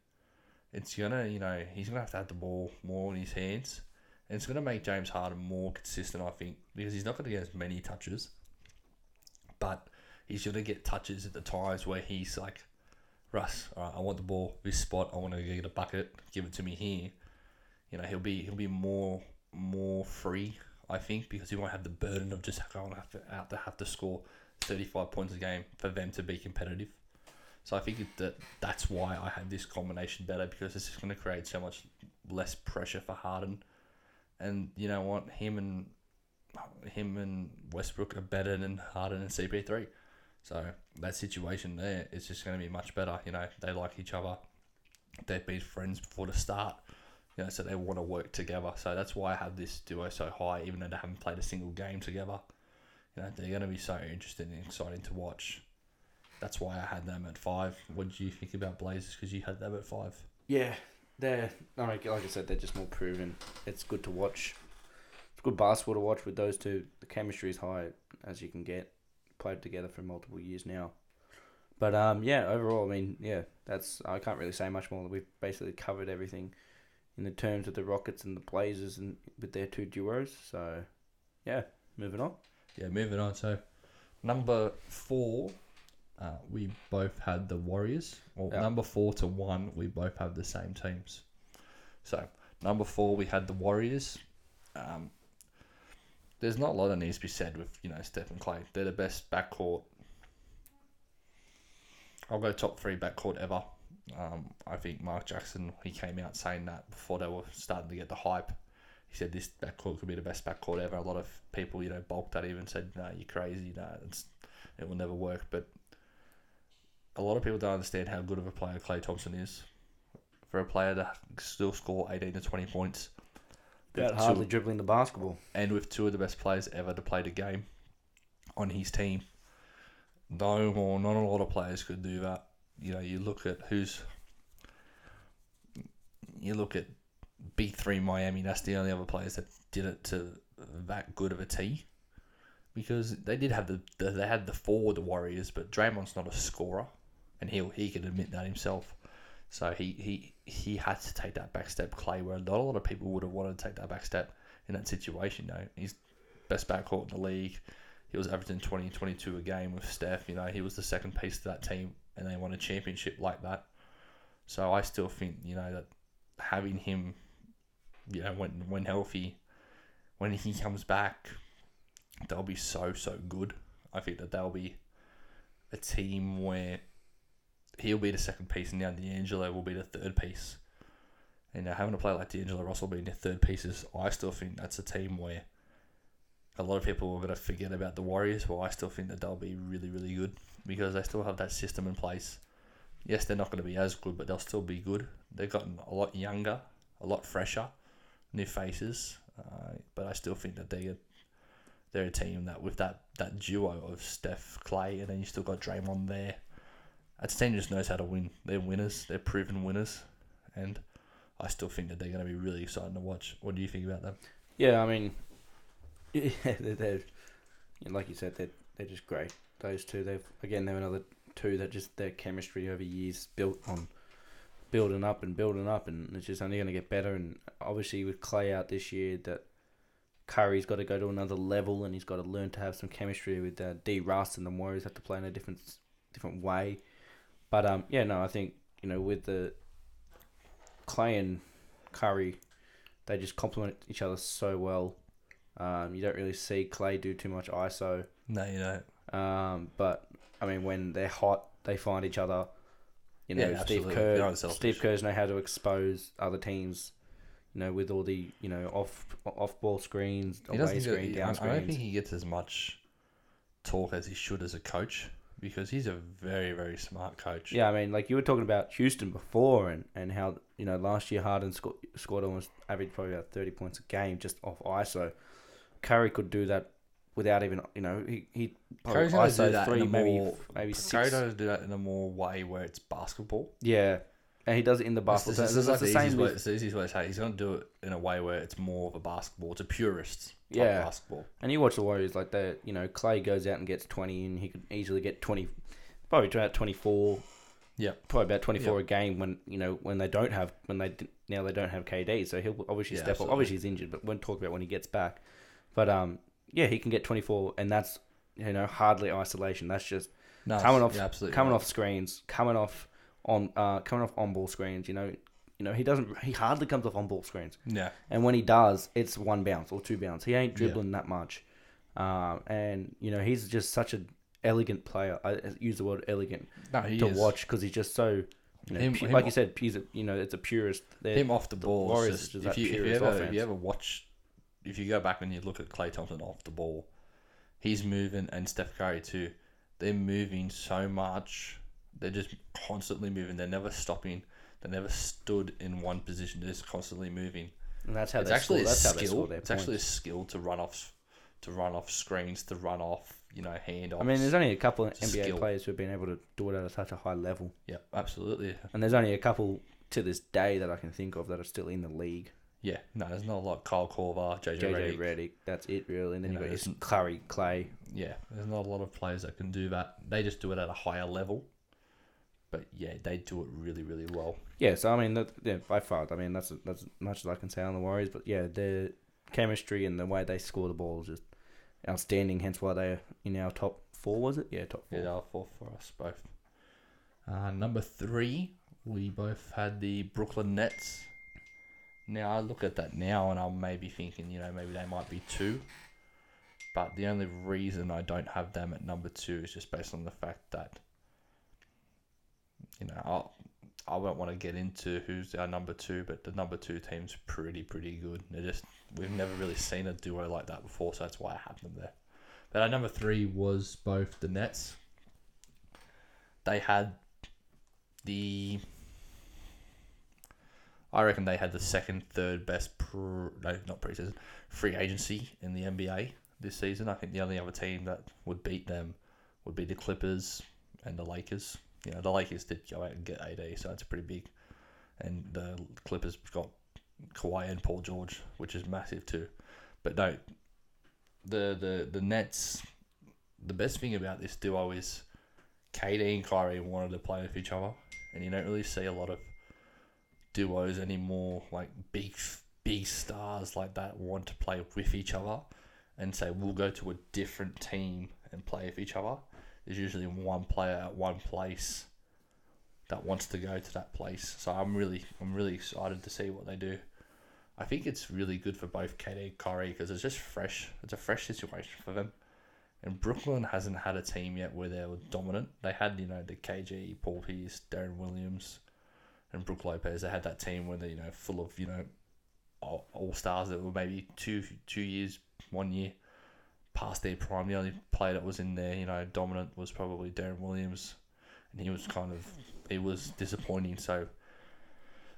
it's going to, he's going to have the ball more in his hands. And it's going to make James Harden more consistent, I think, because he's not going to get as many touches. But he's going to get touches at the times where he's like, Russ, all right, I want the ball, this spot, I want to get a bucket, give it to me here. He'll be more free, I think, because he won't have the burden of just going have to score 35 points a game for them to be competitive. So I think that's why I have this combination better, because it's just going to create so much less pressure for Harden. And you know what, him and Westbrook are better than Harden and CP3. So that situation there is just going to be much better. They like each other. They've been friends before the start. So they want to work together. So that's why I have this duo so high, even though they haven't played a single game together. They're going to be so interesting and exciting to watch. That's why I had them at 5. What do you think about Blazers? Because you had them at 5. Yeah, like I said, they're just more proven. It's good to watch. It's good basketball to watch with those two. The chemistry is high as you can get. Played together for multiple years now. But overall, I can't really say much more. We've basically covered everything in the terms of the Rockets and the Blazers and with their two duos. So, moving on. Yeah, moving on. So, number 4, we both had the Warriors. Well, yep. Number 4 to 1, we both have the same teams. So, number 4, we had the Warriors. There's not a lot that needs to be said with, Steph and Clay. They're the best backcourt. I'll go top 3 backcourt ever. I think Mark Jackson, he came out saying that before they were starting to get the hype. He said this backcourt could be the best backcourt ever. A lot of people, balked at him and said, no, you're crazy. No, it will never work. But a lot of people don't understand how good of a player Clay Thompson is. For a player to still score 18 to 20 points... hardly dribbling the basketball. And with two of the best players ever to play the game on his team. Not a lot of players could do that. You look at B3 Miami, that's the only other players that did it to that good of a T. Because they did have the forward, the Warriors, but Draymond's not a scorer. And he can admit that himself. So he had to take that back step, Clay, where not a lot of people would have wanted to take that back step in that situation. He's best backcourt in the league. He was averaging 20, 22 a game with Steph. He was the second piece to that team, and they won a championship like that. So I still think, that having him, when healthy, when he comes back, they'll be so, so good. I think that they'll be a team where... he'll be the second piece, and now D'Angelo will be the third piece. And now having a player like D'Angelo Russell being the third piece is, I still think that's a team where a lot of people are going to forget about the Warriors, but I still think that they'll be really, really good because they still have that system in place. Yes, they're not going to be as good, but they'll still be good. They've gotten a lot younger, a lot fresher, new faces, but I still think that they're a team that with that duo of Steph, Clay, and then you still got Draymond there. That team just knows how to win. They're winners. They're proven winners. And I still think that they're going to be really exciting to watch. What do you think about that? Yeah, they're like you said, they're just great. Those two, they're another two that just their chemistry over years built on building up and building up, and it's just only going to get better. And obviously with Clay out this year, that Curry's got to go to another level, and he's got to learn to have some chemistry with D-Russ, and the Warriors have to play in a different way. But I think, with the Clay and Curry, they just complement each other so well. You don't really see Clay do too much ISO. No, you don't. But when they're hot, they find each other. Steve Kerr's know how to expose other teams. With all the off ball screens, away screen, down screens. I don't think he gets as much talk as he should as a coach, because he's a very, very smart coach. Yeah, you were talking about Houston before, and how last year Harden scored almost averaged probably about 30 points a game just off ISO. Curry could do that without even he probably ISO 3 maybe 6. Curry does do that in a more way where it's basketball. Yeah. And he does it in the basketball. It's the easiest way to say it. He's going to do it in a way where it's more of a basketball. It's a purist type basketball. And you watch the Warriors like that. Clay goes out and gets 20, and he could easily get 20, probably about 24. Yeah, probably about 24 a game when they don't have KD. So he'll obviously step up. Obviously he's injured, but we'll talk about when he gets back. But he can get 24, and that's hardly isolation. That's just coming off screens, coming off on ball screens, he hardly comes off on ball screens. Yeah. And when he does, it's one bounce or two bounce. He ain't dribbling that much. He's just such an elegant player. I use the word elegant watch, because he's just so you said, he's it's a purist. Him off the ball. Warriors just if you go back and you look at Klay Thompson off the ball, he's moving, and Steph Curry too. They're moving so much. They're just constantly moving. They're never stopping. They never stood in one position. They're just constantly moving. And that's how they score their points. It's actually a skill to run off screens, to run off, handoffs. There's only a couple of NBA players who have been able to do it at such a high level. Yeah, absolutely. And there's only a couple to this day that I can think of that are still in the league. Yeah, no, there's not a lot. Kyle Korver, JJ Redick. That's it, really. And then you've got Curry, Clay. Yeah, there's not a lot of players that can do that. They just do it at a higher level. But yeah, they do it really, really well. Yeah, so by far, that's as much as I can say on the Warriors. But yeah, their chemistry and the way they score the ball is just outstanding. Hence why they're in our top four, was it? Yeah, top four. Yeah, they are four for us both. Number three, we both had the Brooklyn Nets. Now I look at that now, and I'm maybe thinking, maybe they might be two. But the only reason I don't have them at number two is just based on the fact that. I won't want to get into who's our number two, but the number two team's pretty good. We've never really seen a duo like that before, so that's why I have them there. But our number three was both the Nets. I reckon they had the second, third best free agency in the NBA this season. I think the only other team that would beat them would be the Clippers and the Lakers. The Lakers did go out and get AD, so it's pretty big. And the Clippers got Kawhi and Paul George, which is massive too. But no, the Nets, the best thing about this duo is KD and Kyrie wanted to play with each other, and you don't really see a lot of duos anymore, like big stars like that want to play with each other and say, we'll go to a different team and play with each other. There's usually one player at one place that wants to go to that place. So I'm really excited to see what they do. I think it's really good for both KD and Kyrie because it's just fresh. It's a fresh situation for them. And Brooklyn hasn't had a team yet where they were dominant. They had, the KG, Paul Pierce, Darren Williams, and Brook Lopez. They had that team where they're, full of, all-stars that were maybe two years, 1 year. Past their prime. The only player that was in there, dominant was probably Darren Williams, and he was disappointing. So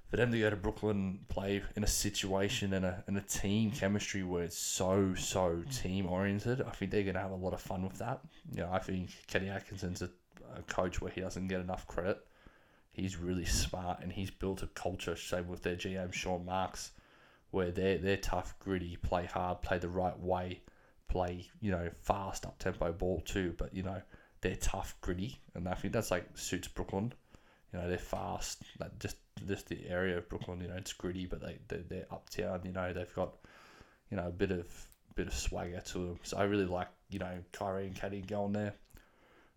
for them to go to Brooklyn, play in a situation and a team chemistry where it's so team oriented, I think they're going to have a lot of fun with that. I think Kenny Atkinson's a coach where he doesn't get enough credit. He's really smart and he's built a culture. Same with their GM Sean Marks, where they're tough, gritty, play hard, play the right way. Play, fast up tempo ball too, but they're tough, gritty, and I think that's suits Brooklyn. You know, they're fast. Like just the area of Brooklyn, you know, it's gritty, but they're uptown. You know, they've got, you know, a bit of swagger to them. So I really like, you know, Kyrie and Katie going there.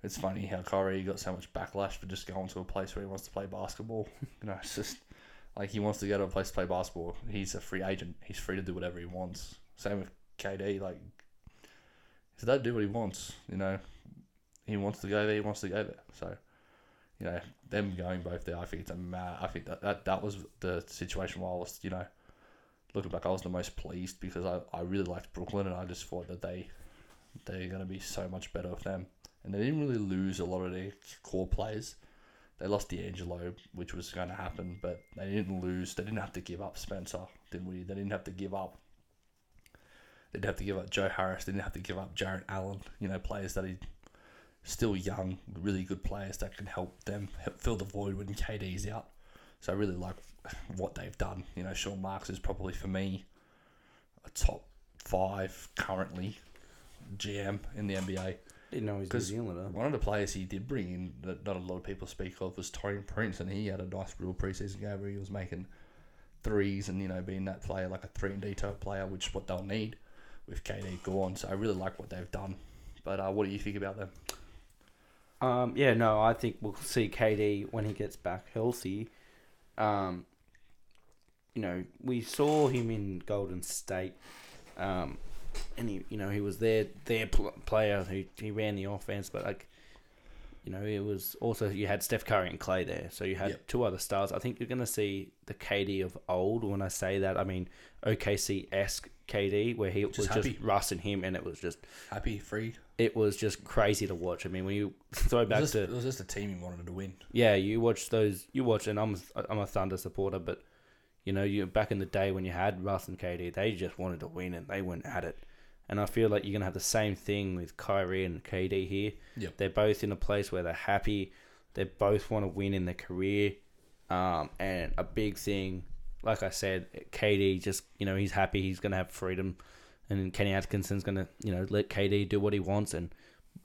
It's funny how Kyrie got so much backlash for just going to a place where he wants to play basketball. You know, it's just like he wants to go to a place to play basketball. He's a free agent. He's free to do whatever he wants. Same with KD. Like, so they do what he wants. You know, he wants to go there. He wants to go there. So, you know, them going both there, I think it's a mad. I think that was the situation where I was, you know, looking back, I was the most pleased because I really liked Brooklyn and I just thought that they're going to be so much better with them. And they didn't really lose a lot of their core players. They lost D'Angelo, which was going to happen, but they didn't lose. They didn't have to give up Spencer, didn't we? They didn't have to give up. They didn't have to give up Joe Harris. They didn't have to give up Jarrett Allen. You know, players that are still young, really good players that can help them fill the void when KD's out. So I really like what they've done. You know, Sean Marks is probably, for me, a top five currently GM in the NBA. Didn't know he's New Zealander. One of the players he did bring in that not a lot of people speak of was Taurean Prince, and he had a nice real preseason game where he was making threes and, you know, being that player, like a 3-and-D type player, which is what they'll need with KD gone. So I really like what they've done. But what do you think about them? I think we'll see KD when he gets back healthy. You know, we saw him in Golden State. And he, you know, he was their player who he ran the offense, but like, you know, it was also you had Steph Curry and Clay there, so you had two other stars. I think you're gonna see the KD of old. When I say that, I mean OKC-esque KD, where he was just Russ and him, and it was just happy, free. It was just crazy to watch. I mean, when you throw back to it was just a team you wanted to win. Yeah, you watch those. You watch, and I'm a Thunder supporter, but you know, you back in the day when you had Russ and KD, they just wanted to win and they went at it. And I feel like you're going to have the same thing with Kyrie and KD here. Yep. They're both in a place where they're happy. They both want to win in their career. And a big thing, like I said, KD just, you know, he's happy. He's going to have freedom. And Kenny Atkinson's going to, you know, let KD do what he wants, and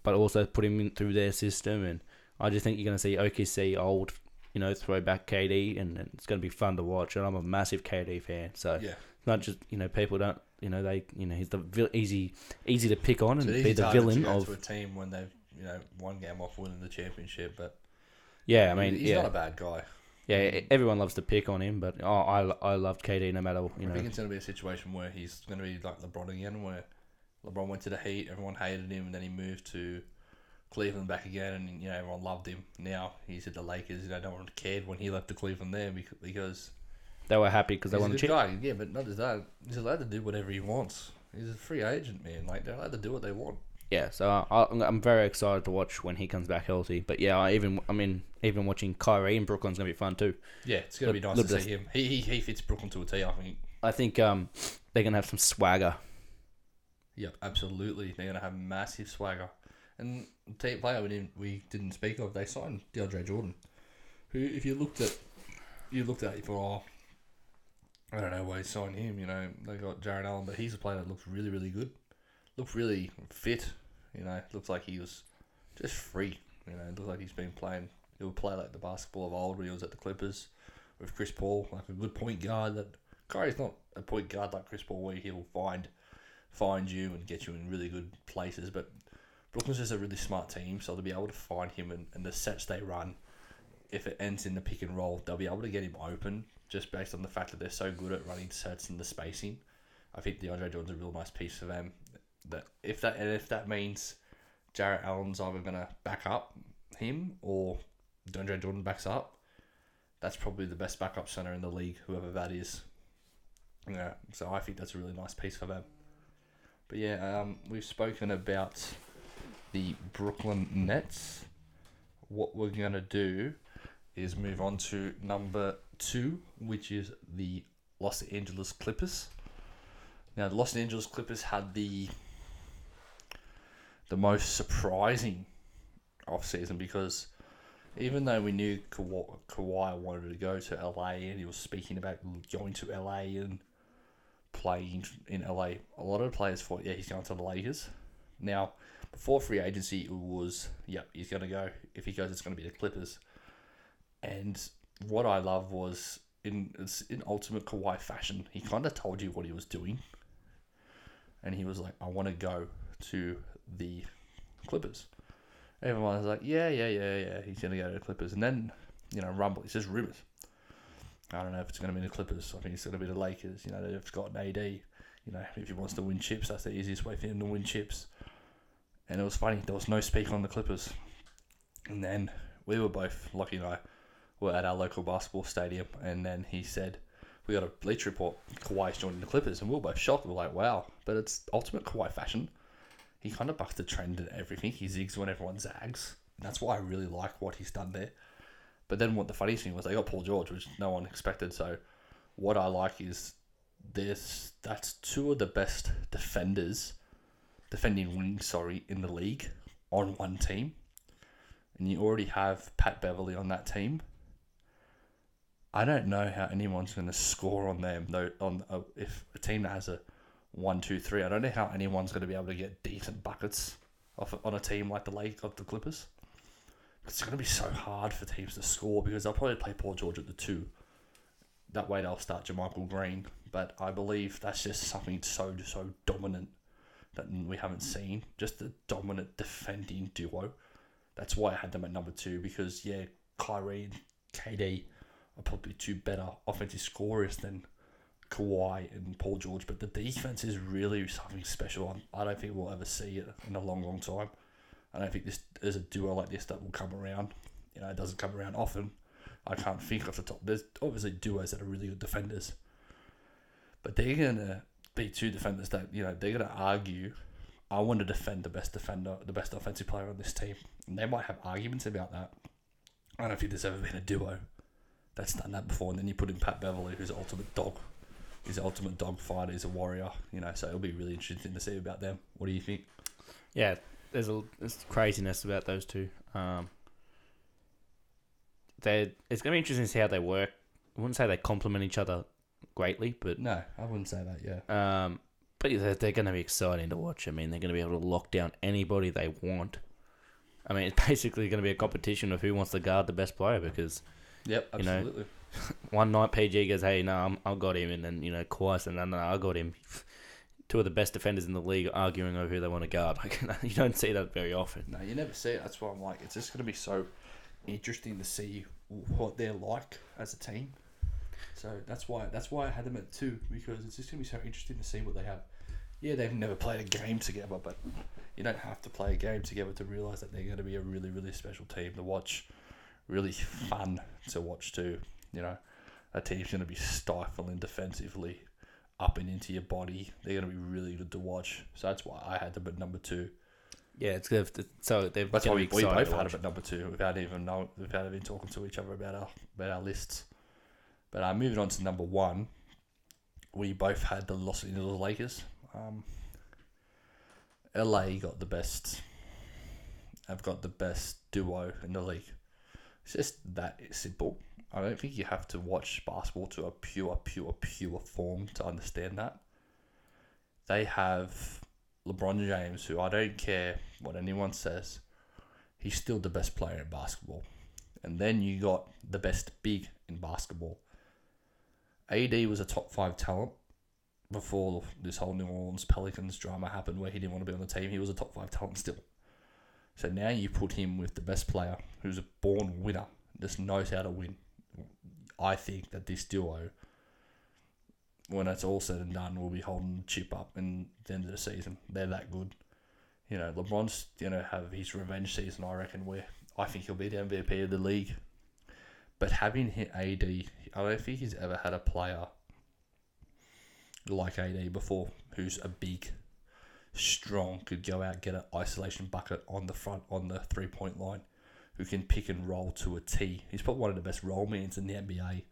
but also put him in through their system. And I just think you're going to see OKC old, you know, throwback KD, and it's going to be fun to watch. And I'm a massive KD fan. So it's not just, you know, people don't. You know, they, you know, he's the easy to pick on and be the villain of a team when they've, you know, one game off winning the championship. But yeah, I mean, he's not a bad guy. Yeah, everyone loves to pick on him, but I loved KD no matter. You know, I think it's going to be a situation where he's going to be like LeBron again, where LeBron went to the Heat, everyone hated him, and then he moved to Cleveland back again, and you know everyone loved him. Now he's at the Lakers, you know, no one cared when he left to Cleveland there because they were happy because they wanted to. Guy. Yeah, but not just that. He's allowed to do whatever he wants. He's a free agent, man. Like, they're allowed to do what they want. Yeah, so I'm very excited to watch when he comes back healthy. But yeah, even watching Kyrie in Brooklyn's gonna be fun too. Yeah, it's gonna be nice to see him. He fits Brooklyn to a T, I think. I think they're gonna have some swagger. Yep, absolutely. They're gonna have massive swagger. And the player we didn't speak of, they signed DeAndre Jordan, who if you looked at it for. I don't know why he signed him, you know. They got Jarrett Allen, but he's a player that looks really, really good. Looks really fit, you know. Looks like he was just free, you know. Looks like he's been playing. He would play like the basketball of old when he was at the Clippers with Chris Paul, like a good point guard. That Kyrie's not a point guard like Chris Paul where he'll find you and get you in really good places. But Brooklyn's just a really smart team, so they'll be able to find him and the sets they run. If it ends in the pick and roll, they'll be able to get him open just based on the fact that they're so good at running sets and the spacing. I think DeAndre Jordan's a real nice piece for them. If that means Jarrett Allen's either going to back up him or DeAndre Jordan backs up, that's probably the best backup center in the league, whoever that is. Yeah, so I think that's a really nice piece for them. But yeah, we've spoken about the Brooklyn Nets. What we're going to do is move on to number 2, which is the Los Angeles Clippers. Now, the Los Angeles Clippers had the most surprising offseason because even though we knew Kawhi wanted to go to LA and he was speaking about going to LA and playing in LA, a lot of players thought, yeah, he's going to the Lakers. Now, before free agency, it was, he's going to go. If he goes, it's going to be the Clippers. And what I love was in ultimate Kawhi fashion, he kind of told you what he was doing. And he was like, I want to go to the Clippers. Everyone was like, yeah, he's going to go to the Clippers. And then, you know, rumble. It's just rumors. I don't know if it's going to be the Clippers. I think it's going to be the Lakers. You know, they've got an AD. You know, if he wants to win chips, that's the easiest way for him to win chips. And it was funny. There was no speak on the Clippers. And then we were both, Lockie and I, were at our local basketball stadium. And then he said, we got a Bleach Report. Kawhi's joining the Clippers. And we were both shocked. We were like, wow. But it's ultimate Kawhi fashion. He kind of bucks the trend and everything. He zigs when everyone zags. And that's why I really like what he's done there. But then what the funniest thing was, they got Paul George, which no one expected. So what I like is this. That's two of the best defending wings, in the league on one team. And you already have Pat Beverly on that team. I don't know how anyone's going to score on them, though. If a team that has a 1, 2, 3, I don't know how anyone's going to be able to get decent buckets on a team like the Clippers. It's going to be so hard for teams to score because they'll probably play Paul George at the 2. That way they'll start JaMychal Green. But I believe that's just something so dominant that we haven't seen. Just the dominant defending duo. That's why I had them at number 2 because, yeah, Kyrie and KD are probably two better offensive scorers than Kawhi and Paul George. But the defense is really something special. I don't think we'll ever see it in a long, long time. I don't think there's a duo like this that will come around. You know, it doesn't come around often. I can't think off the top. There's obviously duos that are really good defenders. But they're going to be two defenders that, you know, they're going to argue, I want to defend the best defender, the best offensive player on this team. And they might have arguments about that. I don't think there's ever been a duo that's done that before. And then you put in Pat Beverly, who's an ultimate dog. He's an ultimate dog fighter. He's a warrior. You know, so it'll be really interesting to see about them. What do you think? Yeah. There's craziness about those two. It's going to be interesting to see how they work. I wouldn't say they complement each other greatly, but no, I wouldn't say that. Yeah. But they're going to be exciting to watch. I mean, they're going to be able to lock down anybody they want. I mean, it's basically going to be a competition of who wants to guard the best player because, yep, absolutely. You know, one night PG goes, "Hey, no, I got him," and then, you know, Kawhi says, "No, I got him." Two of the best defenders in the league arguing over who they want to guard. Like, you don't see that very often. No, you never see it. That's why I'm like, it's just going to be so interesting to see what they're like as a team. So that's why I had them at 2, because it's just going to be so interesting to see what they have. Yeah, they've never played a game together, but you don't have to play a game together to realise that they're going to be a really, really special team to watch. Really fun to watch too. You know, a team's going to be stifling defensively. Up and into your body, they're going to be really good to watch. So that's why I had them at number 2. Yeah, it's good. So they've. That's why we both had them at number 2 without even talking to each other about our lists. But moving on to number 1, we both had the Los Angeles Lakers. LA got the best. I've got the best duo in the league. It's just that simple. I don't think you have to watch basketball to a pure form to understand that. They have LeBron James, who I don't care what anyone says, he's still the best player in basketball. And then you got the best big in basketball. AD was a top 5 talent before this whole New Orleans Pelicans drama happened where he didn't want to be on the team. He was a top 5 talent still. So now you put him with the best player who's a born winner, just knows how to win. I think that this duo, when it's all said and done, will be holding the chip up in the end of the season. They're that good. You know, LeBron's going to have his revenge season, I reckon, where I think he'll be the MVP of the league. But having AD, I don't think he's ever had a player like AD before, who's a big, strong, could go out, get an isolation bucket on the front, on the three-point line, who can pick and roll to a T. He's probably one of the best roll mans in the NBA.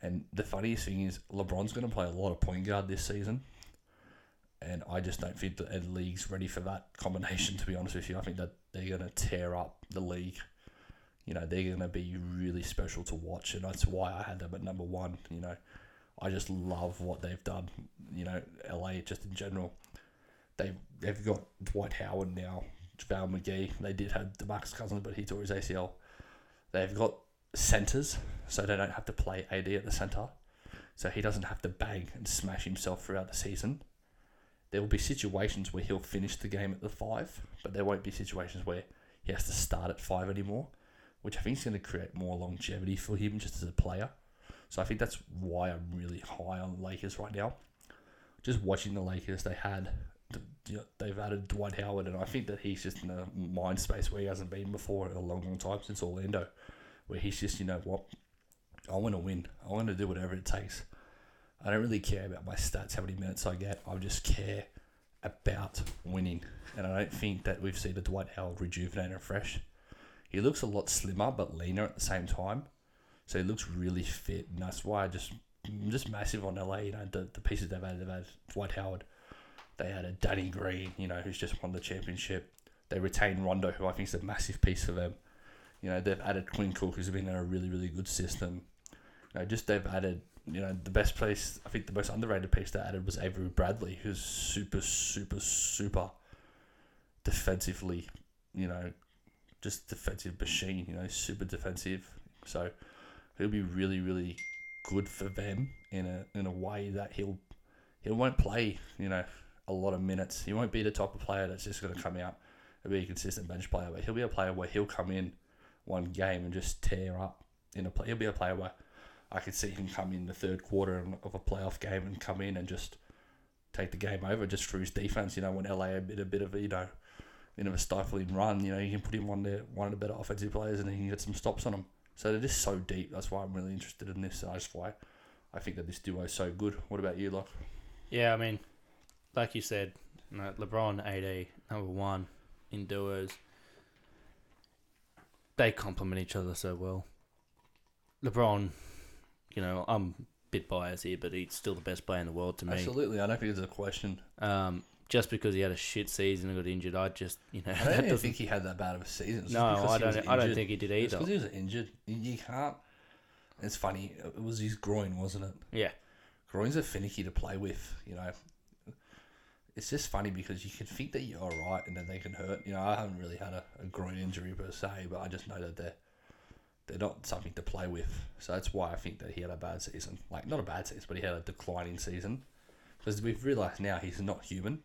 And the funniest thing is LeBron's going to play a lot of point guard this season. And I just don't think the league's ready for that combination, to be honest with you. I think that they're going to tear up the league. You know, they're going to be really special to watch. And that's why I had them at number 1. You know, I just love what they've done. You know, LA just in general. They've got Dwight Howard now. JaVale McGee. They did have DeMarcus Cousins, but he tore his ACL. They've got centers, so they don't have to play AD at the center, so he doesn't have to bang and smash himself throughout the season. There will be situations where he'll finish the game at the 5, but there won't be situations where he has to start at 5 anymore, which I think is going to create more longevity for him just as a player. So I think that's why I'm really high on the Lakers right now. Just watching the Lakers, they've added Dwight Howard, and I think that he's just in a mind space where he hasn't been before in a long, long time, since Orlando, where he's just, you know what, I want to win. I want to do whatever it takes. I don't really care about my stats, how many minutes I get. I just care about winning. And I don't think that we've seen a Dwight Howard rejuvenate and fresh. He looks a lot slimmer but leaner at the same time. So he looks really fit. And that's why I'm just massive on LA. You know, the pieces they've added Dwight Howard. They added Danny Green, you know, who's just won the championship. They retained Rondo, who I think is a massive piece for them. You know, they've added Quinn Cook, who's been in a really, really good system. You know, just they've added, you know, the best place, I think the most underrated piece they added was Avery Bradley, who's super, super, super defensively, you know, just defensive machine, you know, super defensive. So he'll be really, really good for them in a way that he won't play, you know, a lot of minutes. He won't be the type of player that's just going to come out and be a consistent bench player, but he'll be a player where he'll come in one game and just tear up. He'll be a player where I could see him come in the third quarter of a playoff game and come in and just take the game over just through his defense. You know, when LA had a bit of a stifling run, you know, you can put him on one of the better offensive players and he can get some stops on him. So they're just so deep. That's why I'm really interested in this. That's why I think that this duo is so good. What about you, Locke? Yeah, I mean, like you said, LeBron, AD, number one in duos. They complement each other so well. LeBron, you know, I'm a bit biased here, but he's still the best player in the world to me. Absolutely, I don't think there's a question. Just because he had a shit season and got injured, I don't think he had that bad of a season. It's I don't think he did either. It's because he was injured. You can't. It's funny. It was his groin, wasn't it? Yeah. Groins are finicky to play with, you know. It's just funny because you can think that you're all right and then they can hurt. You know, I haven't really had a groin injury per se, but I just know that they're not something to play with. So that's why I think that he had a bad season. Like, not a bad season, but he had a declining season. Because we've realised now he's not human.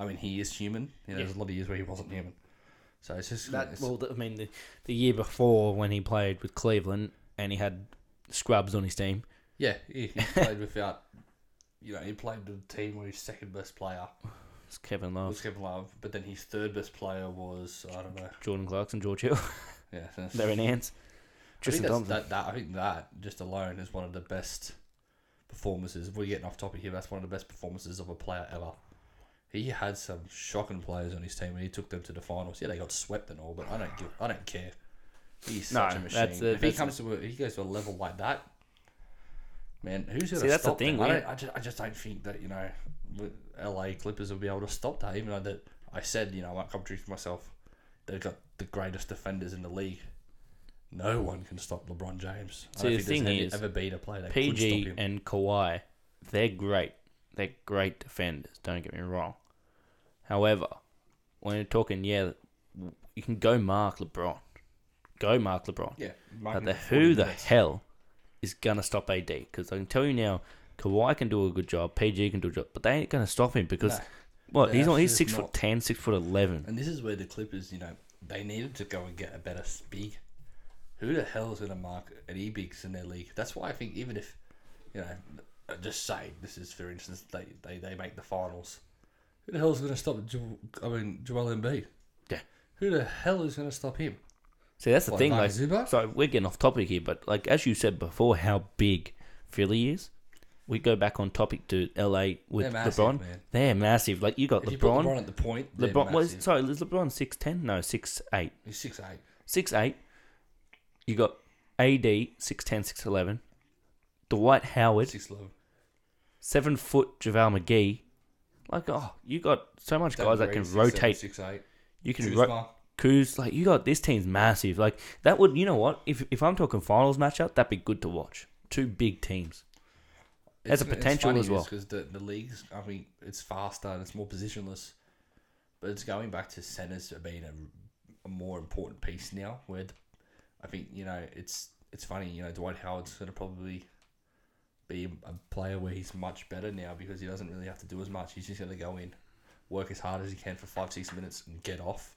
I mean, he is human. You know, yeah. There's a lot of years where he wasn't human. So it's just... the year before when he played with Cleveland and he had scrubs on his team. Yeah, he played without... You know, he played with a team where his second best player... It was Kevin Love. But then his third best player was, I don't know... Jordan Clarkson, George Hill. Yeah. They're in hands. I think that just alone is one of the best performances. If we're getting off topic here, that's one of the best performances of a player ever. He had some shocking players on his team and he took them to the finals. Yeah, they got swept and all, but I don't care. He's such a machine. If he goes to a level like that, man, who's going to stop that's the thing, them? I just don't think that, you know, LA Clippers will be able to stop that, even though that I said, you know, I can't trick myself. They've got the greatest defenders in the league. No one can stop LeBron James. I don't think there's ever been a player that could stop him. PG and Kawhi, they're great. They're great defenders, don't get me wrong. However, when you're talking, you can go mark LeBron. Yeah. But who the hell is going to stop AD? Because I can tell you now, Kawhi can do a good job, PG can do a job, but they ain't going to stop him because, he's 6'10", 6'11". And this is where the Clippers, you know, they needed to go and get a better speed. Who the hell is going to mark any bigs in their league? That's why I think even if, you know, just say, this is for instance, they make the finals. Who the hell is going to stop Joel Embiid? Yeah. Who the hell is going to stop him? See, that's the thing. Like, so we're getting off topic here, but like as you said before, how big Philly is. We go back on topic to LA with LeBron. Man. They're massive. Like you got LeBron. You put LeBron at the point. Is LeBron 6'10"? No, 6'8". He's 6'8". 6'8". You got AD, 6'10", 6'11". Dwight Howard, 6'11". 7 foot JaVale McGee. Like, you got so much guys that can rotate. 6'8". You can Kuz, like, you got this team's massive. Like, that would, you know what? If I'm talking finals matchup, that'd be good to watch. Two big teams. That's a potential as well. Because the leagues, I mean, it's faster and it's more positionless. But it's going back to centers being a more important piece now. I think, you know, it's it's funny, you know, Dwight Howard's going to probably be a player where he's much better now because he doesn't really have to do as much. He's just going to go in, work as hard as he can for 5-6 minutes and get off,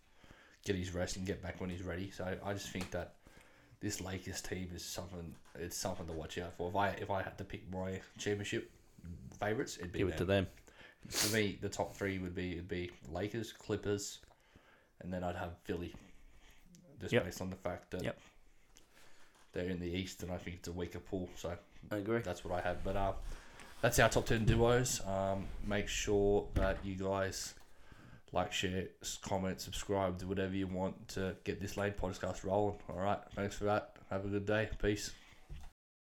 get his rest and get back when he's ready. So I just think that this Lakers team is something. It's something to watch out for. If I had to pick my championship favorites, it'd be give it to them. For me, the top three would be Lakers, Clippers, and then I'd have Philly. Just based on the fact that they're in the East, and I think it's a weaker pool. So I agree. That's what I had. But that's our top 10 duos. Make sure that you guys like, share, comment, subscribe, do whatever you want to get this Lane podcast rolling. All right. Thanks for that. Have a good day. Peace.